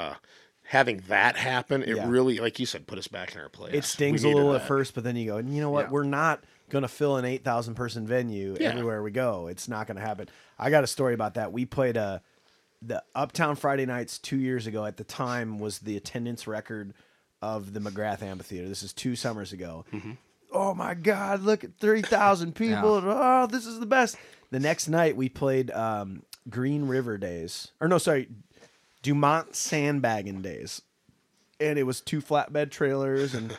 having that happen, it really, like you said, put us back in our place. It stings a little at first, but then you go, and you know what? We're not going to fill an 8,000 person venue everywhere we go. It's not going to happen. I got a story about that. We played the Uptown Friday nights 2 years ago. At the time was the attendance record of the McGrath Amphitheater. This is 2 summers ago. Oh my God, look at 3,000 people. Oh, this is the best. The next night we played Green River Days. Or no, sorry. Dumont Sandbagging Days. And it was 2 flatbed trailers and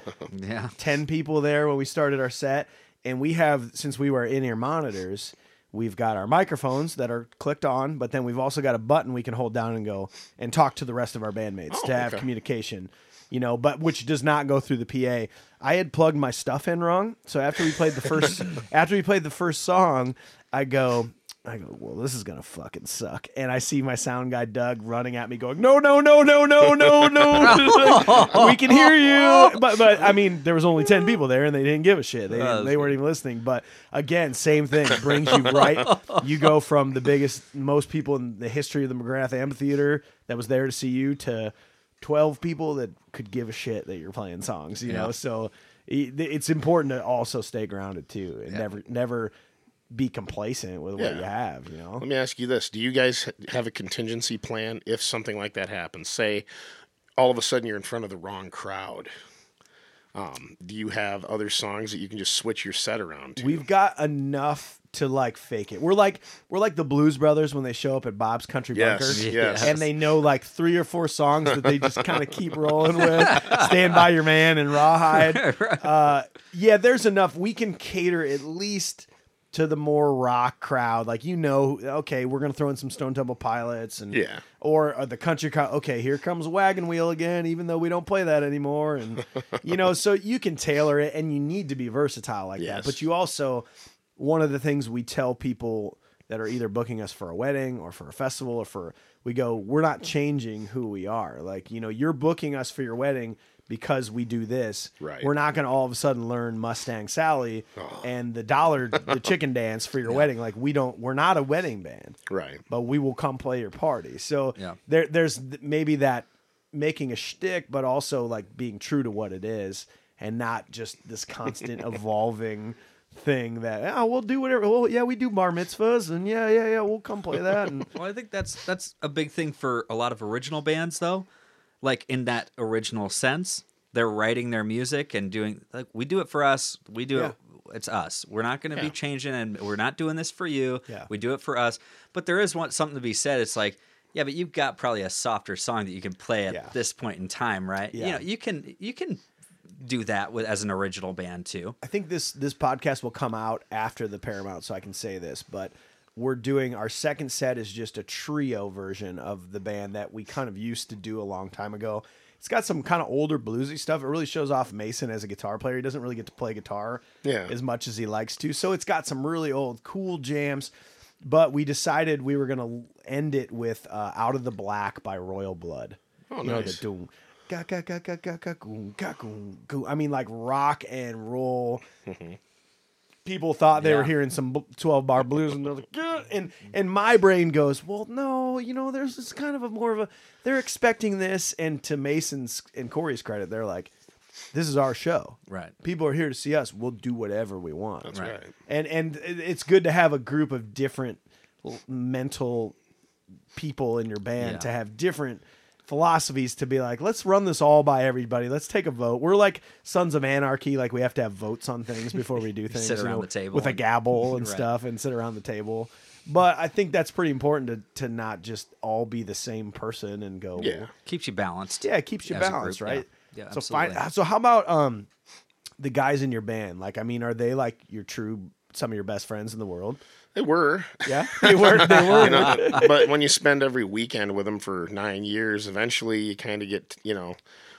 10 people there when we started our set. And we have, since we were in-ear monitors, we've got our microphones that are clicked on, but then we've also got a button we can hold down and go and talk to the rest of our bandmates to have communication, you know, but which does not go through the PA. I had plugged my stuff in wrong. So after we played the first, song, I go, well, this is going to fucking suck. And I see my sound guy, Doug, running at me going, no, we can hear you. But I mean, there was only 10 people there and they didn't give a shit. They weren't even listening. But again, same thing. It brings you right. You go from the biggest, most people in the history of the McGrath Amphitheater that was there to see you to 12 people that could give a shit that you're playing songs, you know? So it's important to also stay grounded too and never be complacent with what you have, you know? Let me ask you this. Do you guys have a contingency plan if something like that happens? Say, all of a sudden you're in front of the wrong crowd. Do you have other songs that you can just switch your set around to? We've got enough to, like, fake it. We're like the Blues Brothers when they show up at Bob's Country Bunker. And they know, like, 3 or 4 songs that they just kind of keep rolling with. Stand By Your Man and Rawhide. Yeah, there's enough. We can cater at least to the more rock crowd, like, you know, okay, we're going to throw in some Stone Temple Pilots and or the country crowd. Okay, here comes Wagon Wheel again, even though we don't play that anymore. And, you know, so you can tailor it and you need to be versatile like that. But you also, one of the things we tell people that are either booking us for a wedding or for a festival or for, we go, we're not changing who we are. Like, you know, you're booking us for your wedding because we do this, right? We're not going to all of a sudden learn Mustang Sally and the chicken dance for your wedding. Like, we're not a wedding band, right? But we will come play your party. So there's maybe that making a shtick, but also like being true to what it is and not just this constant evolving thing that, we'll do whatever. Well, we do bar mitzvahs and we'll come play that. And well, I think that's a big thing for a lot of original bands though. Like, in that original sense, they're writing their music and doing, like, we do it for us. We do it. It's us. We're not going to be changing, and we're not doing this for you. Yeah. We do it for us. But there is something to be said. It's like, yeah, but you've got probably a softer song that you can play at this point in time, right? Yeah. You know, you can do that as an original band too. I think this podcast will come out after the Paramount, so I can say this, but we're doing our second set is just a trio version of the band that we kind of used to do a long time ago. It's got some kind of older bluesy stuff. It really shows off Mason as a guitar player. He doesn't really get to play guitar as much as he likes to. So it's got some really old, cool jams. But we decided we were going to end it with Out of the Black by Royal Blood. Oh, you nice. Know, the I mean, like, rock and roll. People thought they were hearing some 12-bar blues, and they're like, yeah. And my brain goes, well, no, you know, there's this kind of more of a, they're expecting this, and to Mason's and Corey's credit, they're like, this is our show, right? People are here to see us. We'll do whatever we want, that's right? And it's good to have a group of different mental people in your band to have different philosophies to be like, let's run this all by everybody. Let's take a vote. We're like Sons of Anarchy. Like, we have to have votes on things before we do things. Sit around the table with a gavel and stuff and sit around the table. But I think that's pretty important to not just all be the same person and go. Yeah. Keeps you balanced. Yeah. It keeps you balanced. Right. Yeah. So absolutely. So how about, the guys in your band, like, I mean, are they like your true, some of your best friends in the world? They were. Yeah, they were. They were. You know, but when you spend every weekend with them for 9 years, eventually you kind of get, you know,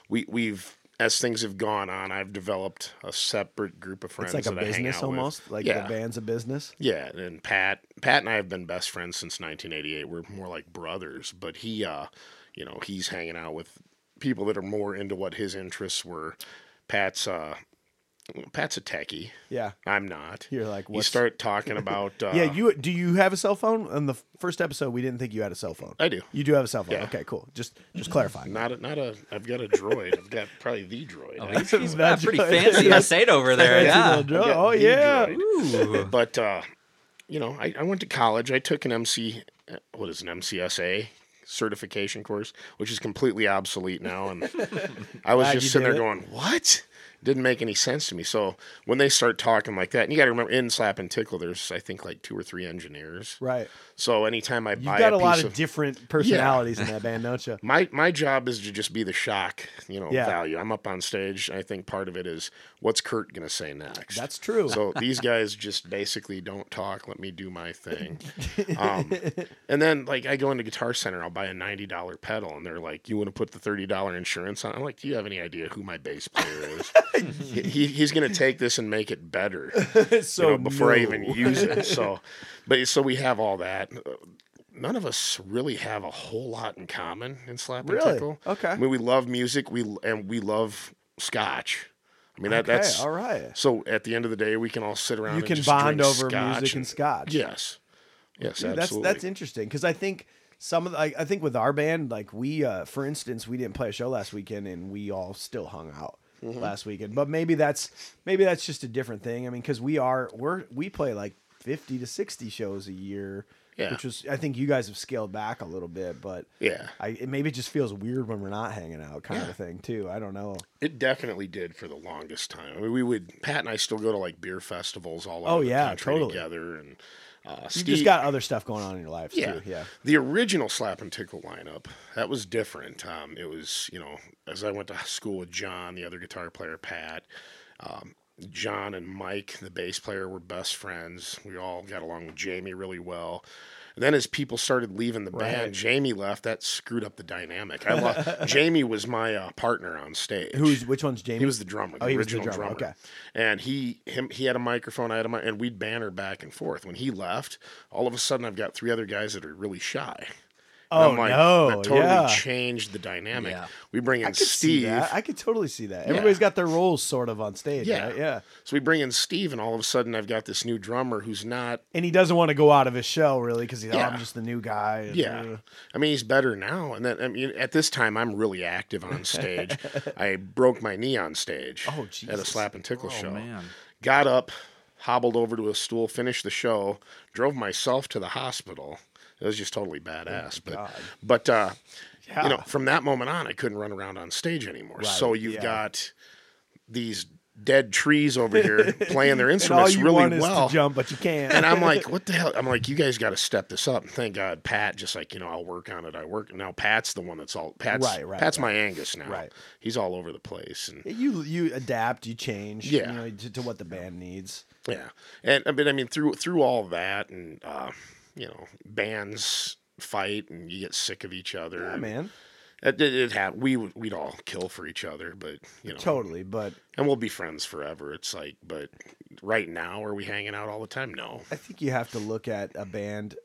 we've, as things have gone on, I've developed a separate group of friends. It's like a business almost, like the band's a business. Yeah, and Pat and I have been best friends since 1988. We're more like brothers, but he, you know, he's hanging out with people that are more into what his interests were. Pat's a techie. Yeah, I'm not. You're like, you start talking about. Yeah, do you have a cell phone? On the first episode, we didn't think you had a cell phone. I do. You do have a cell phone. Yeah. Okay, cool. Just clarifying. Not a. I've got a Droid. I've got probably the Droid. Oh, he's got pretty fancy Estate over there. Yeah. Oh yeah. But you know, I went to college. I took an MCSA certification course, which is completely obsolete now, and I was just sitting there going, "What?" Didn't make any sense to me. So when they start talking like that, and you got to remember, in Slap and Tickle, there's I think like 2 or 3 engineers. Right. So anytime I buy, you've got a lot of different personalities in that band, don't you? My job is to just be the shock, you know, value. I'm up on stage. I think part of it is what's Kurt gonna say next. That's true. So these guys just basically don't talk. Let me do my thing. And then like I go into Guitar Center, I'll buy a $90 pedal, and they're like, "You want to put the $30 insurance on?" I'm like, "Do you have any idea who my bass player is?" He's going to take this and make it better, so you know, before I even use it. So we have all that. None of us really have a whole lot in common in Slap and Tickle. Okay. I mean, we love music. We love scotch. I mean, that's all right. So at the end of the day, we can all sit around. You can bond over music and scotch. Yes, dude, absolutely. That's interesting because I think. I think with our band, like we, for instance, we didn't play a show last weekend and we all still hung out last weekend, but maybe that's just a different thing. I mean, cause we play like 50 to 60 shows a year, which was, I think you guys have scaled back a little bit, but it just feels weird when we're not hanging out kind of thing too. I don't know. It definitely did for the longest time. I mean, Pat and I still go to like beer festivals all over the country together and, Steve, you just got other stuff going on in your life, too. Yeah. The original Slap and Tickle lineup, that was different. It was, you know, as I went to school with John, the other guitar player, Pat, John and Mike, the bass player, were best friends. We all got along with Jamie really well. And then as people started leaving the band, Jamie left. That screwed up the dynamic. Jamie was my partner on stage. Which one's Jamie? He was the drummer. Oh, he was the original drummer. Okay. And he had a microphone. I had a mic, and we'd banter back and forth. When he left, all of a sudden I've got 3 other guys that are really shy. Oh, I'm like, no. That totally changed the dynamic. Yeah. We bring in Steve. I could totally see that. Everybody's got their roles sort of on stage. Yeah. Right? Yeah. So we bring in Steve, and all of a sudden, I've got this new drummer who's not. And he doesn't want to go out of his shell, really, because he's I'm just the new guy. And, I mean, he's better now. And then, I mean, at this time, I'm really active on stage. I broke my knee on stage at a Slap and Tickle show. Man. Got up, hobbled over to a stool, finished the show, drove myself to the hospital. It was just totally badass, but you know, from that moment on, I couldn't run around on stage anymore. Right. So you've got these dead trees over here playing their instruments and all you really want well. Is to jump, but you can't. And I'm like, what the hell? I'm like, you guys got to step this up. And thank God, Pat, just like, you know, I'll work on it. Now Pat's the one that's all. Pat's my Angus now. Right. He's all over the place. And you adapt, you change. Yeah. You know, to what the band needs. Yeah, and but I mean through all that and. You know, bands fight and you get sick of each other. Yeah, man. It happened. We'd all kill for each other, but you know, totally. But and we'll be friends forever. It's like, but right now, are we hanging out all the time? No. I think you have to look at a band,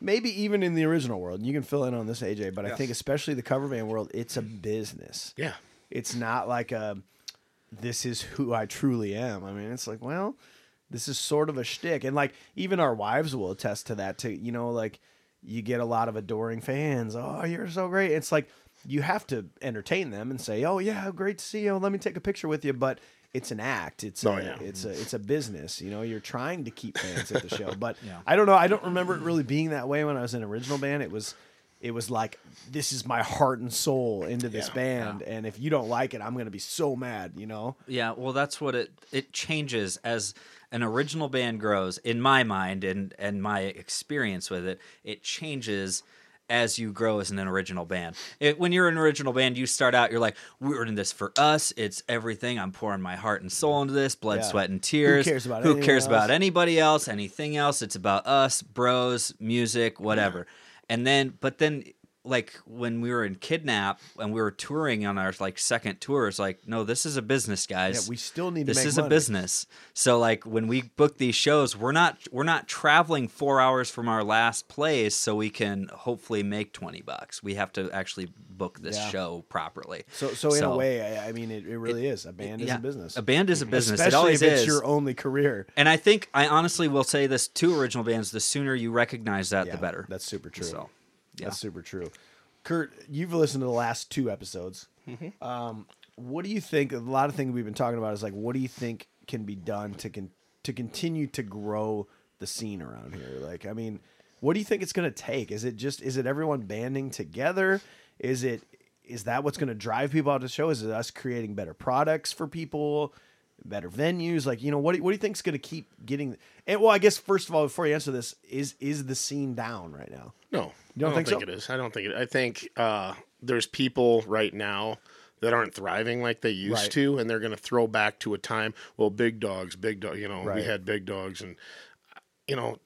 maybe even in the original world. And you can fill in on this, AJ. But I think especially the cover band world, it's a business. Yeah. It's not like this is who I truly am. I mean, it's like, well. This is sort of a shtick. And, like, even our wives will attest to that, too. You know, like, you get a lot of adoring fans. Oh, you're so great. It's like you have to entertain them and say, oh, yeah, great to see you. Let me take a picture with you. But it's an act. It's a business. You know, you're trying to keep fans at the show. But I don't know. I don't remember it really being that way when I was in original band. It was like, this is my heart and soul into this band, and if you don't like it, I'm going to be so mad, you know? Yeah, well, that's what it changes as an original band grows, in my mind and my experience with it. It changes as you grow as an original band. When you're an original band, you start out, you're like, we're in this for us. It's everything. I'm pouring my heart and soul into this, blood, sweat, and tears. Who cares about anybody else, anything else? It's about us, bros, music, whatever. Yeah. And then, but then, like, when we were in Kidnap and we were touring on our, like, second tour, it's like, no, this is a business, guys. Yeah, we still need to make money. This is a business. So, like, when we book these shows, we're not traveling 4 hours from our last place so we can hopefully make $20. We have to actually book this show properly. So in a way, I mean, it really is. A band is a business. A band is a business. Especially it always if it's is. Your only career. And I think, I honestly will say this to original bands, the sooner you recognize that, the better. That's super true. So. Yeah. That's super true. Kurt, you've listened to the last two episodes. Mm-hmm. What do you think? A lot of things we've been talking about is like, what do you think can be done to continue to grow the scene around here? Like, I mean, what do you think it's going to take? Is it everyone banding together? Is that what's going to drive people out to show? Is it us creating better products for people, better venues? Like, you know, what do you think is going to keep getting? And well, I guess first of all, before you answer this, is the scene down right now? No. I don't think so? It is. I don't think it. I think there's people right now that aren't thriving like they used to, and they're going to throw back to a time. Well, big dogs. You know, we had big dogs, and you know,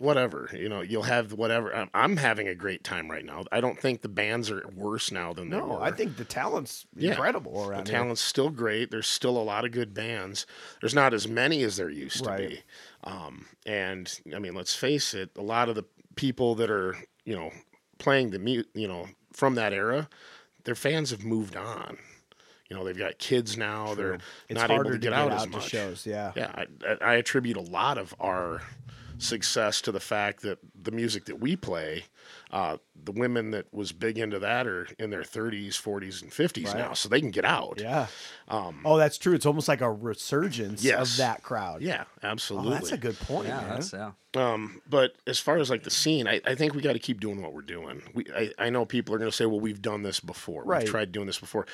whatever. You know, you'll have whatever. I'm having a great time right now. I don't think the bands are worse now than they were. No, I think the talent's incredible around here. The talent's still great. There's still a lot of good bands. There's not as many as there used to be. And I mean, let's face it. A lot of the people that are, you know, playing the you know, from that era, their fans have moved on. You know, they've got kids now. True. It's not able to get out as much. Shows, I attribute a lot of our success to the fact that the music that we play, the women that was big into that are in their 30s, 40s, and 50s now, so they can get out. Yeah. That's true. It's almost like a resurgence of that crowd. Yeah, absolutely. Oh, that's a good point. Yeah, but as far as like the scene, I think we got to keep doing what we're doing. I know people are going to say, well, we've done this before. Right. We've tried doing this before.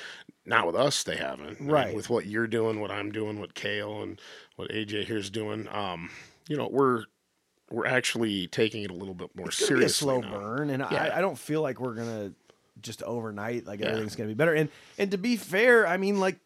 Not with us, they haven't. Right. I mean, with what you're doing, what I'm doing, what Kale and what AJ here's doing, you know, we're actually taking it a little bit more seriously. It's going to be a slow burn, and I don't feel like we're going to just overnight, like everything's going to be better. And to be fair, I mean, like,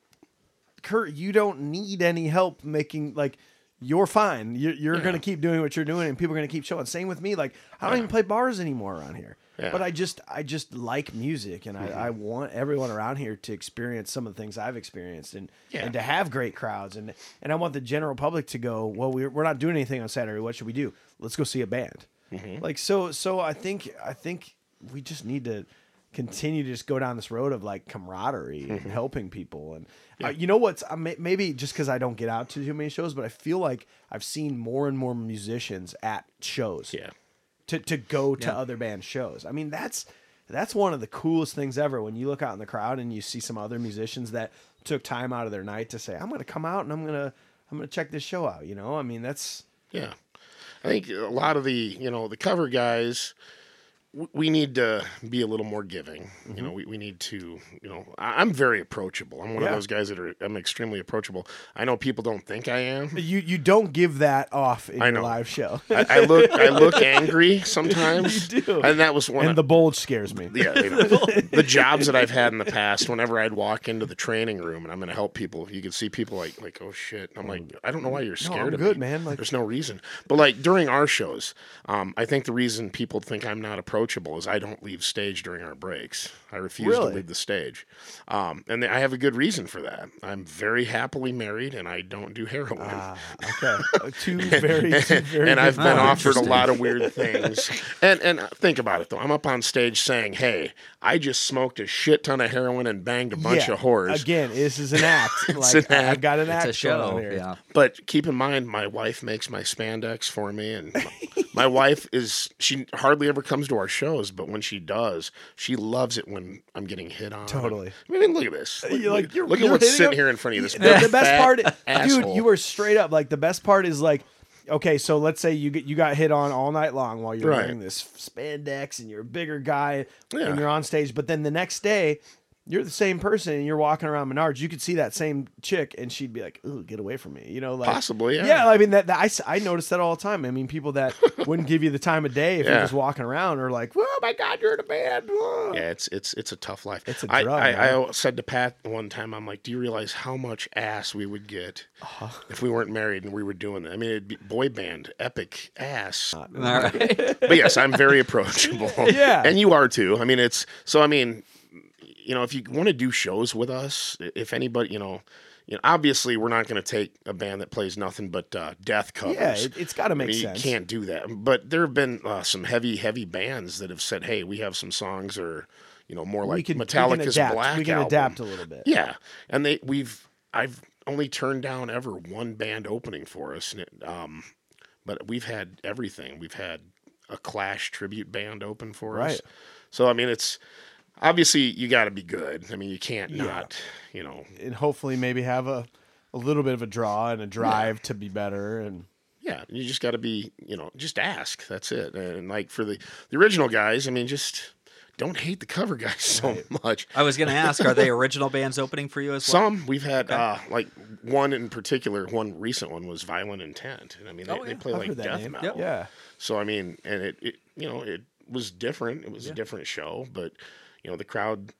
Kurt, you don't need any help making, like, you're fine. You're going to keep doing what you're doing, and people are going to keep showing. Same with me. Like, I don't even play bars anymore around here. Yeah. But I just like music, and I want everyone around here to experience some of the things I've experienced, and to have great crowds, and I want the general public to go, well, we're not doing anything on Saturday. What should we do? Let's go see a band. Mm-hmm. Like so I think we just need to continue to just go down this road of like camaraderie and helping people. And you know what's maybe just because I don't get out to too many shows, but I feel like I've seen more and more musicians at shows. Yeah. To go to other band shows. I mean, that's one of the coolest things ever when you look out in the crowd and you see some other musicians that took time out of their night to say, I'm going to come out and I'm going to check this show out. You know, I mean, that's. Yeah. I think a lot of the, you know, the cover guys, we need to be a little more giving. Mm-hmm. You know, we need to, you know, I'm very approachable. I'm one of those guys I'm extremely approachable. I know people don't think I am. You don't give that off in your live show. I look angry sometimes. You do. And that was one. And the bulge scares me. Yeah. You know, the jobs that I've had in the past, whenever I'd walk into the training room and I'm going to help people, you could see people like, oh shit. I'm like, I don't know why you're scared of me. I'm good, man. Like, there's no reason. But like during our shows, I think the reason people think I'm not approachable is I don't leave stage during our breaks. I refuse to leave the stage. And I have a good reason for that. I'm very happily married and I don't do heroin. Okay. Two very and I've been offered a lot of weird things. And think about it though. I'm up on stage saying, hey, I just smoked a shit ton of heroin and banged a bunch of whores. Again, this is an act. It's like, an act. I've got an act. It's a show. Here. Yeah. But keep in mind, my wife makes my spandex for me. And my wife she hardly ever comes to our shows, but when she does, she loves it when I'm getting hit on. Totally. I mean, look at this. Look at what's sitting here in front of you. This the best part, dude. You were straight up like the best part is like, okay, so let's say you got hit on all night long while you're wearing this spandex and you're a bigger guy and you're on stage, but then the next day you're the same person and you're walking around Menards, you could see that same chick and she'd be like, "Ooh, get away from me." You know, like possibly, yeah. Yeah, I mean I notice that all the time. I mean, people that wouldn't give you the time of day if you're just walking around are like, "Oh my God, you're in a band." Whoa. Yeah, it's a tough life. It's a drug. I said to Pat one time, I'm like, "Do you realize how much ass we would get if we weren't married and we were doing it? I mean, it'd be boy band, epic ass." All right. But yes, I'm very approachable. Yeah, and you are too. I mean, it's so. I mean. You know, if you want to do shows with us, if anybody, you know, obviously we're not going to take a band that plays nothing but death covers. Yeah, it's got to make sense. You can't do that. But there have been some heavy, heavy bands that have said, "Hey, we have some songs," or you know, more like Metallica's Black Album. We can adapt a little bit. Yeah, and I've only turned down ever one band opening for us, and but we've had everything. We've had a Clash tribute band open for us. So I mean, it's. Obviously, you got to be good. I mean, you can't not, you know. And hopefully maybe have a little bit of a draw and a drive to be better. And yeah, you just got to be, you know, just ask. That's it. And like for the original guys, I mean, just don't hate the cover guys so much. I was going to ask, are they original bands opening for you as well? Some. We've had, like one in particular, one recent one was Violent Intent. And I mean, they play like death metal. Yep. Yeah. So, I mean, and it, you know, it was different. It was a different show, but... You know, the crowd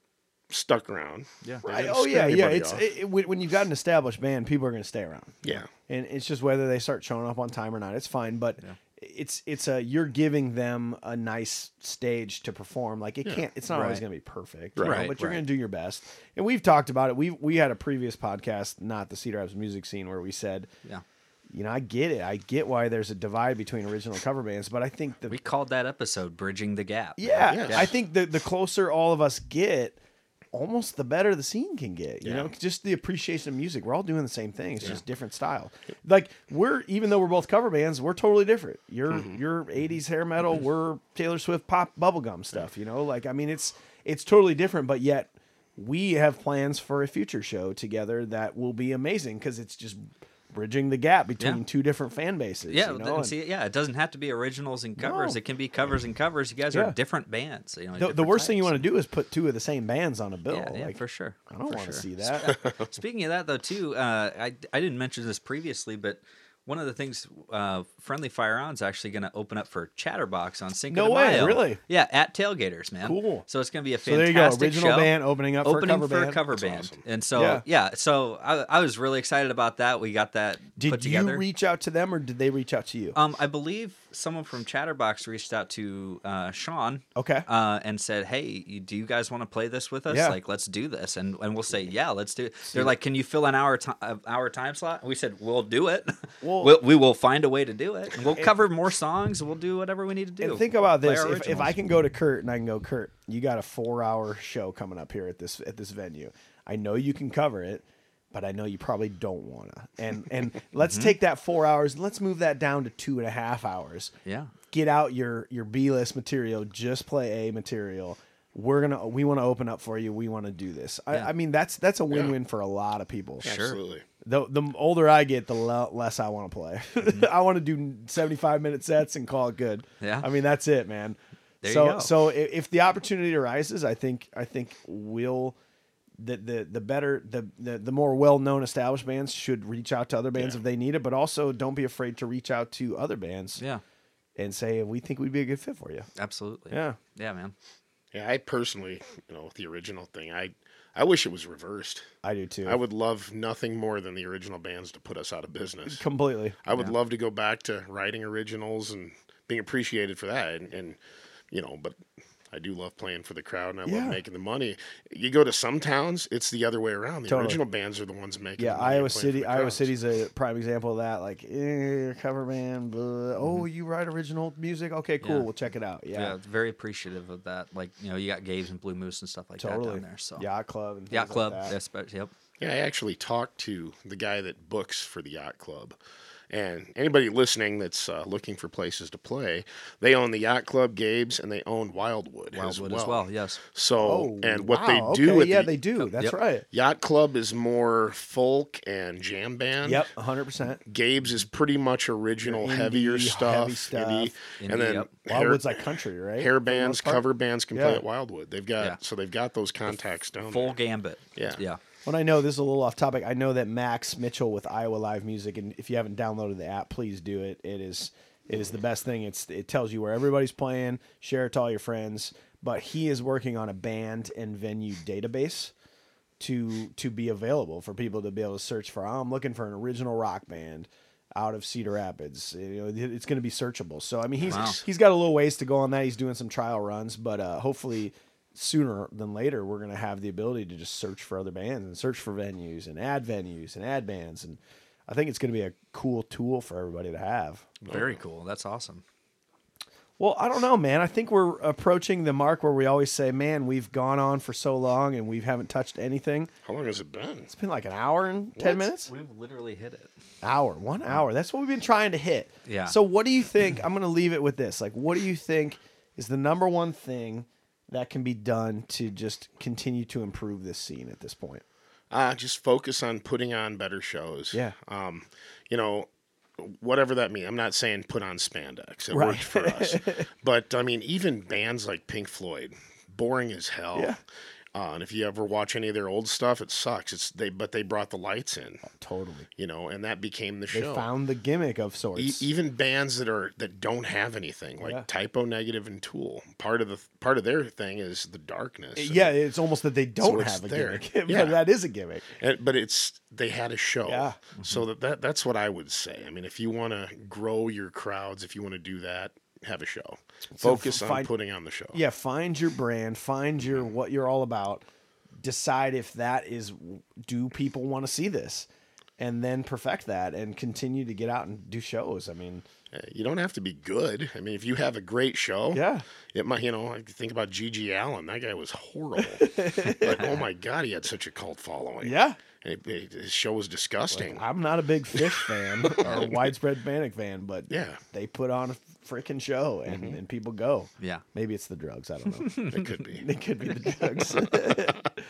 stuck around. Yeah. Right. Oh, yeah, yeah. It's when you've got an established band, people are going to stay around. Yeah. And it's just whether they start showing up on time or not. It's fine, but it's you're giving them a nice stage to perform. Like it's not always going to be perfect, right? But you're going to do your best. And we've talked about it. We had a previous podcast, not the Cedar Rapids music scene, where we said, you know, I get it. I get why there's a divide between original cover bands, but I think we called that episode Bridging the Gap. Yeah. Yes. I think the closer all of us get, almost the better the scene can get, you know, just the appreciation of music. We're all doing the same thing. It's just different style. Like even though we're both cover bands, we're totally different. You're 80s hair metal. We're Taylor Swift pop bubblegum stuff, you know, like, I mean, it's totally different, but yet we have plans for a future show together that will be amazing because it's just bridging the gap between two different fan bases. Yeah, you know? It doesn't have to be originals and covers. No. It can be covers and covers. You guys are different bands. You know, the worst thing you want to do is put two of the same bands on a bill. Yeah, for sure. I don't want to see that. Speaking of that, though, too, I didn't mention this previously, but one of the things, Friendly Fire On's actually going to open up for Chatterbox on Cinco de Mayo. No way, really? Yeah, at Tailgaters, man. Cool. So it's going to be a fantastic show. So there you go, original band opening up for a cover band. Awesome. And so, so I was really excited about that. We got that put together. Did you reach out to them or did they reach out to you? I believe someone from Chatterbox reached out to Sean and said, "Hey, do you guys want to play this with us? Yeah. Like, let's do this." And we'll say, "Yeah, let's do it." They're like, "Can you fill an hour time slot?" And we said, "We'll do it." We will find a way to do it. We'll cover more songs. We'll do whatever we need to do. And think about this: if I can go to Kurt and I can go, "Kurt, you got a 4-hour show coming up here at this venue. I know you can cover it, but I know you probably don't want to. And let's take that 4 hours and let's move that down to 2.5 hours. Yeah, get out your B-list material. Just play A material. We want to open up for you. We want to do this." Yeah. I mean, that's a win-win for a lot of people. Sure. Absolutely. The older I get, the less I want to play. I want to do 75-minute sets and call it good. Yeah, I mean that's it, man. There you go. So if the opportunity arises, I think we'll the better the more well-known established bands should reach out to other bands if they need it, but also don't be afraid to reach out to other bands. Yeah, and say we think we'd be a good fit for you. Absolutely. Yeah, man. Yeah, I personally, you know, with the original thing, I wish it was reversed. I do too. I would love nothing more than the original bands to put us out of business. Completely. I would love to go back to writing originals and being appreciated for that. And you know, but I do love playing for the crowd and I love making the money. You go to some towns, it's the other way around. The original bands are the ones making the money. Iowa City's a prime example of that. Like, cover band, you write original music? Okay, cool, we'll check it out. Yeah, it's very appreciative of that. Like, you know, you got Gabe's and Blue Moose and stuff like that down there. So. Yacht Club. And Yacht Club, like that. Yep. Yeah, I actually talked to the guy that books for the Yacht Club. And anybody listening that's looking for places to play, they own the Yacht Club, Gabe's, and they own Wildwood as well, yes. So, they do. That's right. Yacht Club is more folk and jam band. Yep, 100%. Gabe's is pretty much original, heavier stuff. Indie. And then Wildwood's like country, right? Hair bands, cover bands can play at Wildwood. So they've got those contacts down full there. Gambit. Yeah. Yeah. Well, I know this is a little off topic. I know that Max Mitchell with Iowa Live Music, and if you haven't downloaded the app, please do it. It is the best thing. It tells you where everybody's playing. Share it to all your friends. But he is working on a band and venue database to be available for people to be able to search for. I'm looking for an original rock band out of Cedar Rapids. It's going to be searchable. So I mean, he's got a little ways to go on that. He's doing some trial runs, but hopefully, sooner than later, we're going to have the ability to just search for other bands and search for venues and add bands. And I think it's going to be a cool tool for everybody to have. Very cool. That's awesome. Well, I don't know, man. I think we're approaching the mark where we always say, man, we've gone on for so long and we haven't touched anything. How long has it been? It's been like an hour and 10 minutes. We've literally hit it. 1 hour. That's what we've been trying to hit. Yeah. So what do you think? I'm going to leave it with this. Like, what do you think is the number one thing that can be done to just continue to improve this scene at this point? Just focus on putting on better shows. Yeah. Whatever that means. I'm not saying put on spandex. It worked for us. But, I mean, even bands like Pink Floyd, boring as hell. Yeah. And if you ever watch any of their old stuff, it sucks. But they brought the lights in. Oh, totally. And that became the show. They found the gimmick of sorts. Even bands that don't have anything, like Typo Negative and Tool. Part of their thing is the darkness. Yeah, it's almost that they don't have a gimmick. Yeah. That is a gimmick. But they had a show. Yeah. Mm-hmm. So that's what I would say. I mean, if you want to grow your crowds, if you want to do that, have a show. Focus on putting on the show. Yeah, find your brand, find your what you're all about. Decide if that is, do people want to see this? And then perfect that and continue to get out and do shows. I mean, you don't have to be good. I mean, if you have a great show, it might, I think about G.G. Allen. That guy was horrible. Like, oh my God, he had such a cult following. Yeah. His show was disgusting. Like, I'm not a big Fish fan or a Widespread Panic fan, but they put on a freaking show and people go. Yeah. Maybe it's the drugs. I don't know. It could be. It could be the drugs.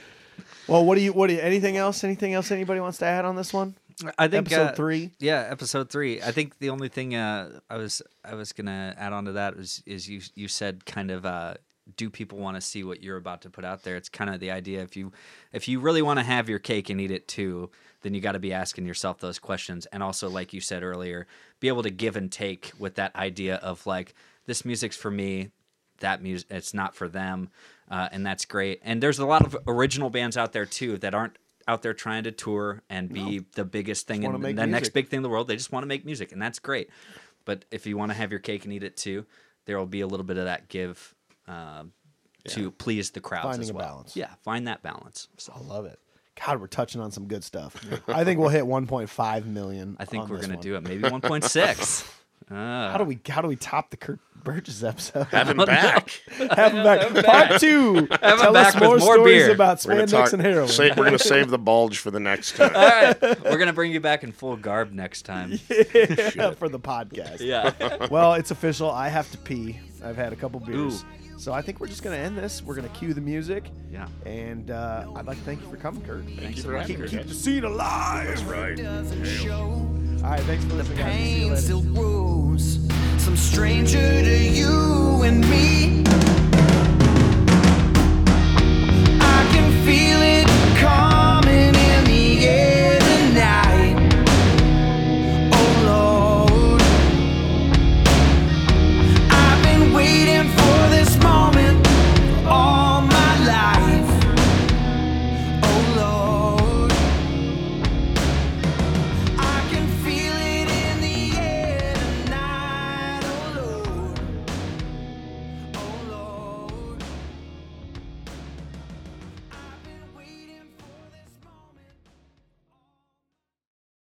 Well, anything else anybody wants to add on this one? I think episode 3. Yeah, episode 3. I think the only thing I was gonna add on to that is you said kind of do people want to see what you're about to put out there? It's kind of the idea. If you really want to have your cake and eat it too, then you got to be asking yourself those questions. And also, like you said earlier, be able to give and take with that idea of like, this music's for me, that music, it's not for them. And that's great. And there's a lot of original bands out there too, that aren't out there trying to tour and be the biggest thing and the next big thing in the world. They just want to make music, and that's great. But if you want to have your cake and eat it too, there will be a little bit of that give, to please the crowds. Finding as well. A balance. Yeah, find that balance. So. I love it. God, we're touching on some good stuff. I think we'll hit 1.5 million. I think we're going to do it. Maybe 1.6. How do we top the Kurt Burgess episode? Have him back. Part 2. Tell us more stories about spandex and heroin. We're going to save the bulge for the next time. All right. We're going to bring you back in full garb next time. Yeah, for the podcast. Yeah. Well, it's official. I have to pee. I've had a couple beers. Ooh. So I think we're just going to end this. We're going to cue the music. Yeah. And I'd like to thank you for coming, Kurt. Thanks for having me. Keep the scene alive. That's right. All right, thanks for listening, guys. We'll see you later. Some stranger to you and me.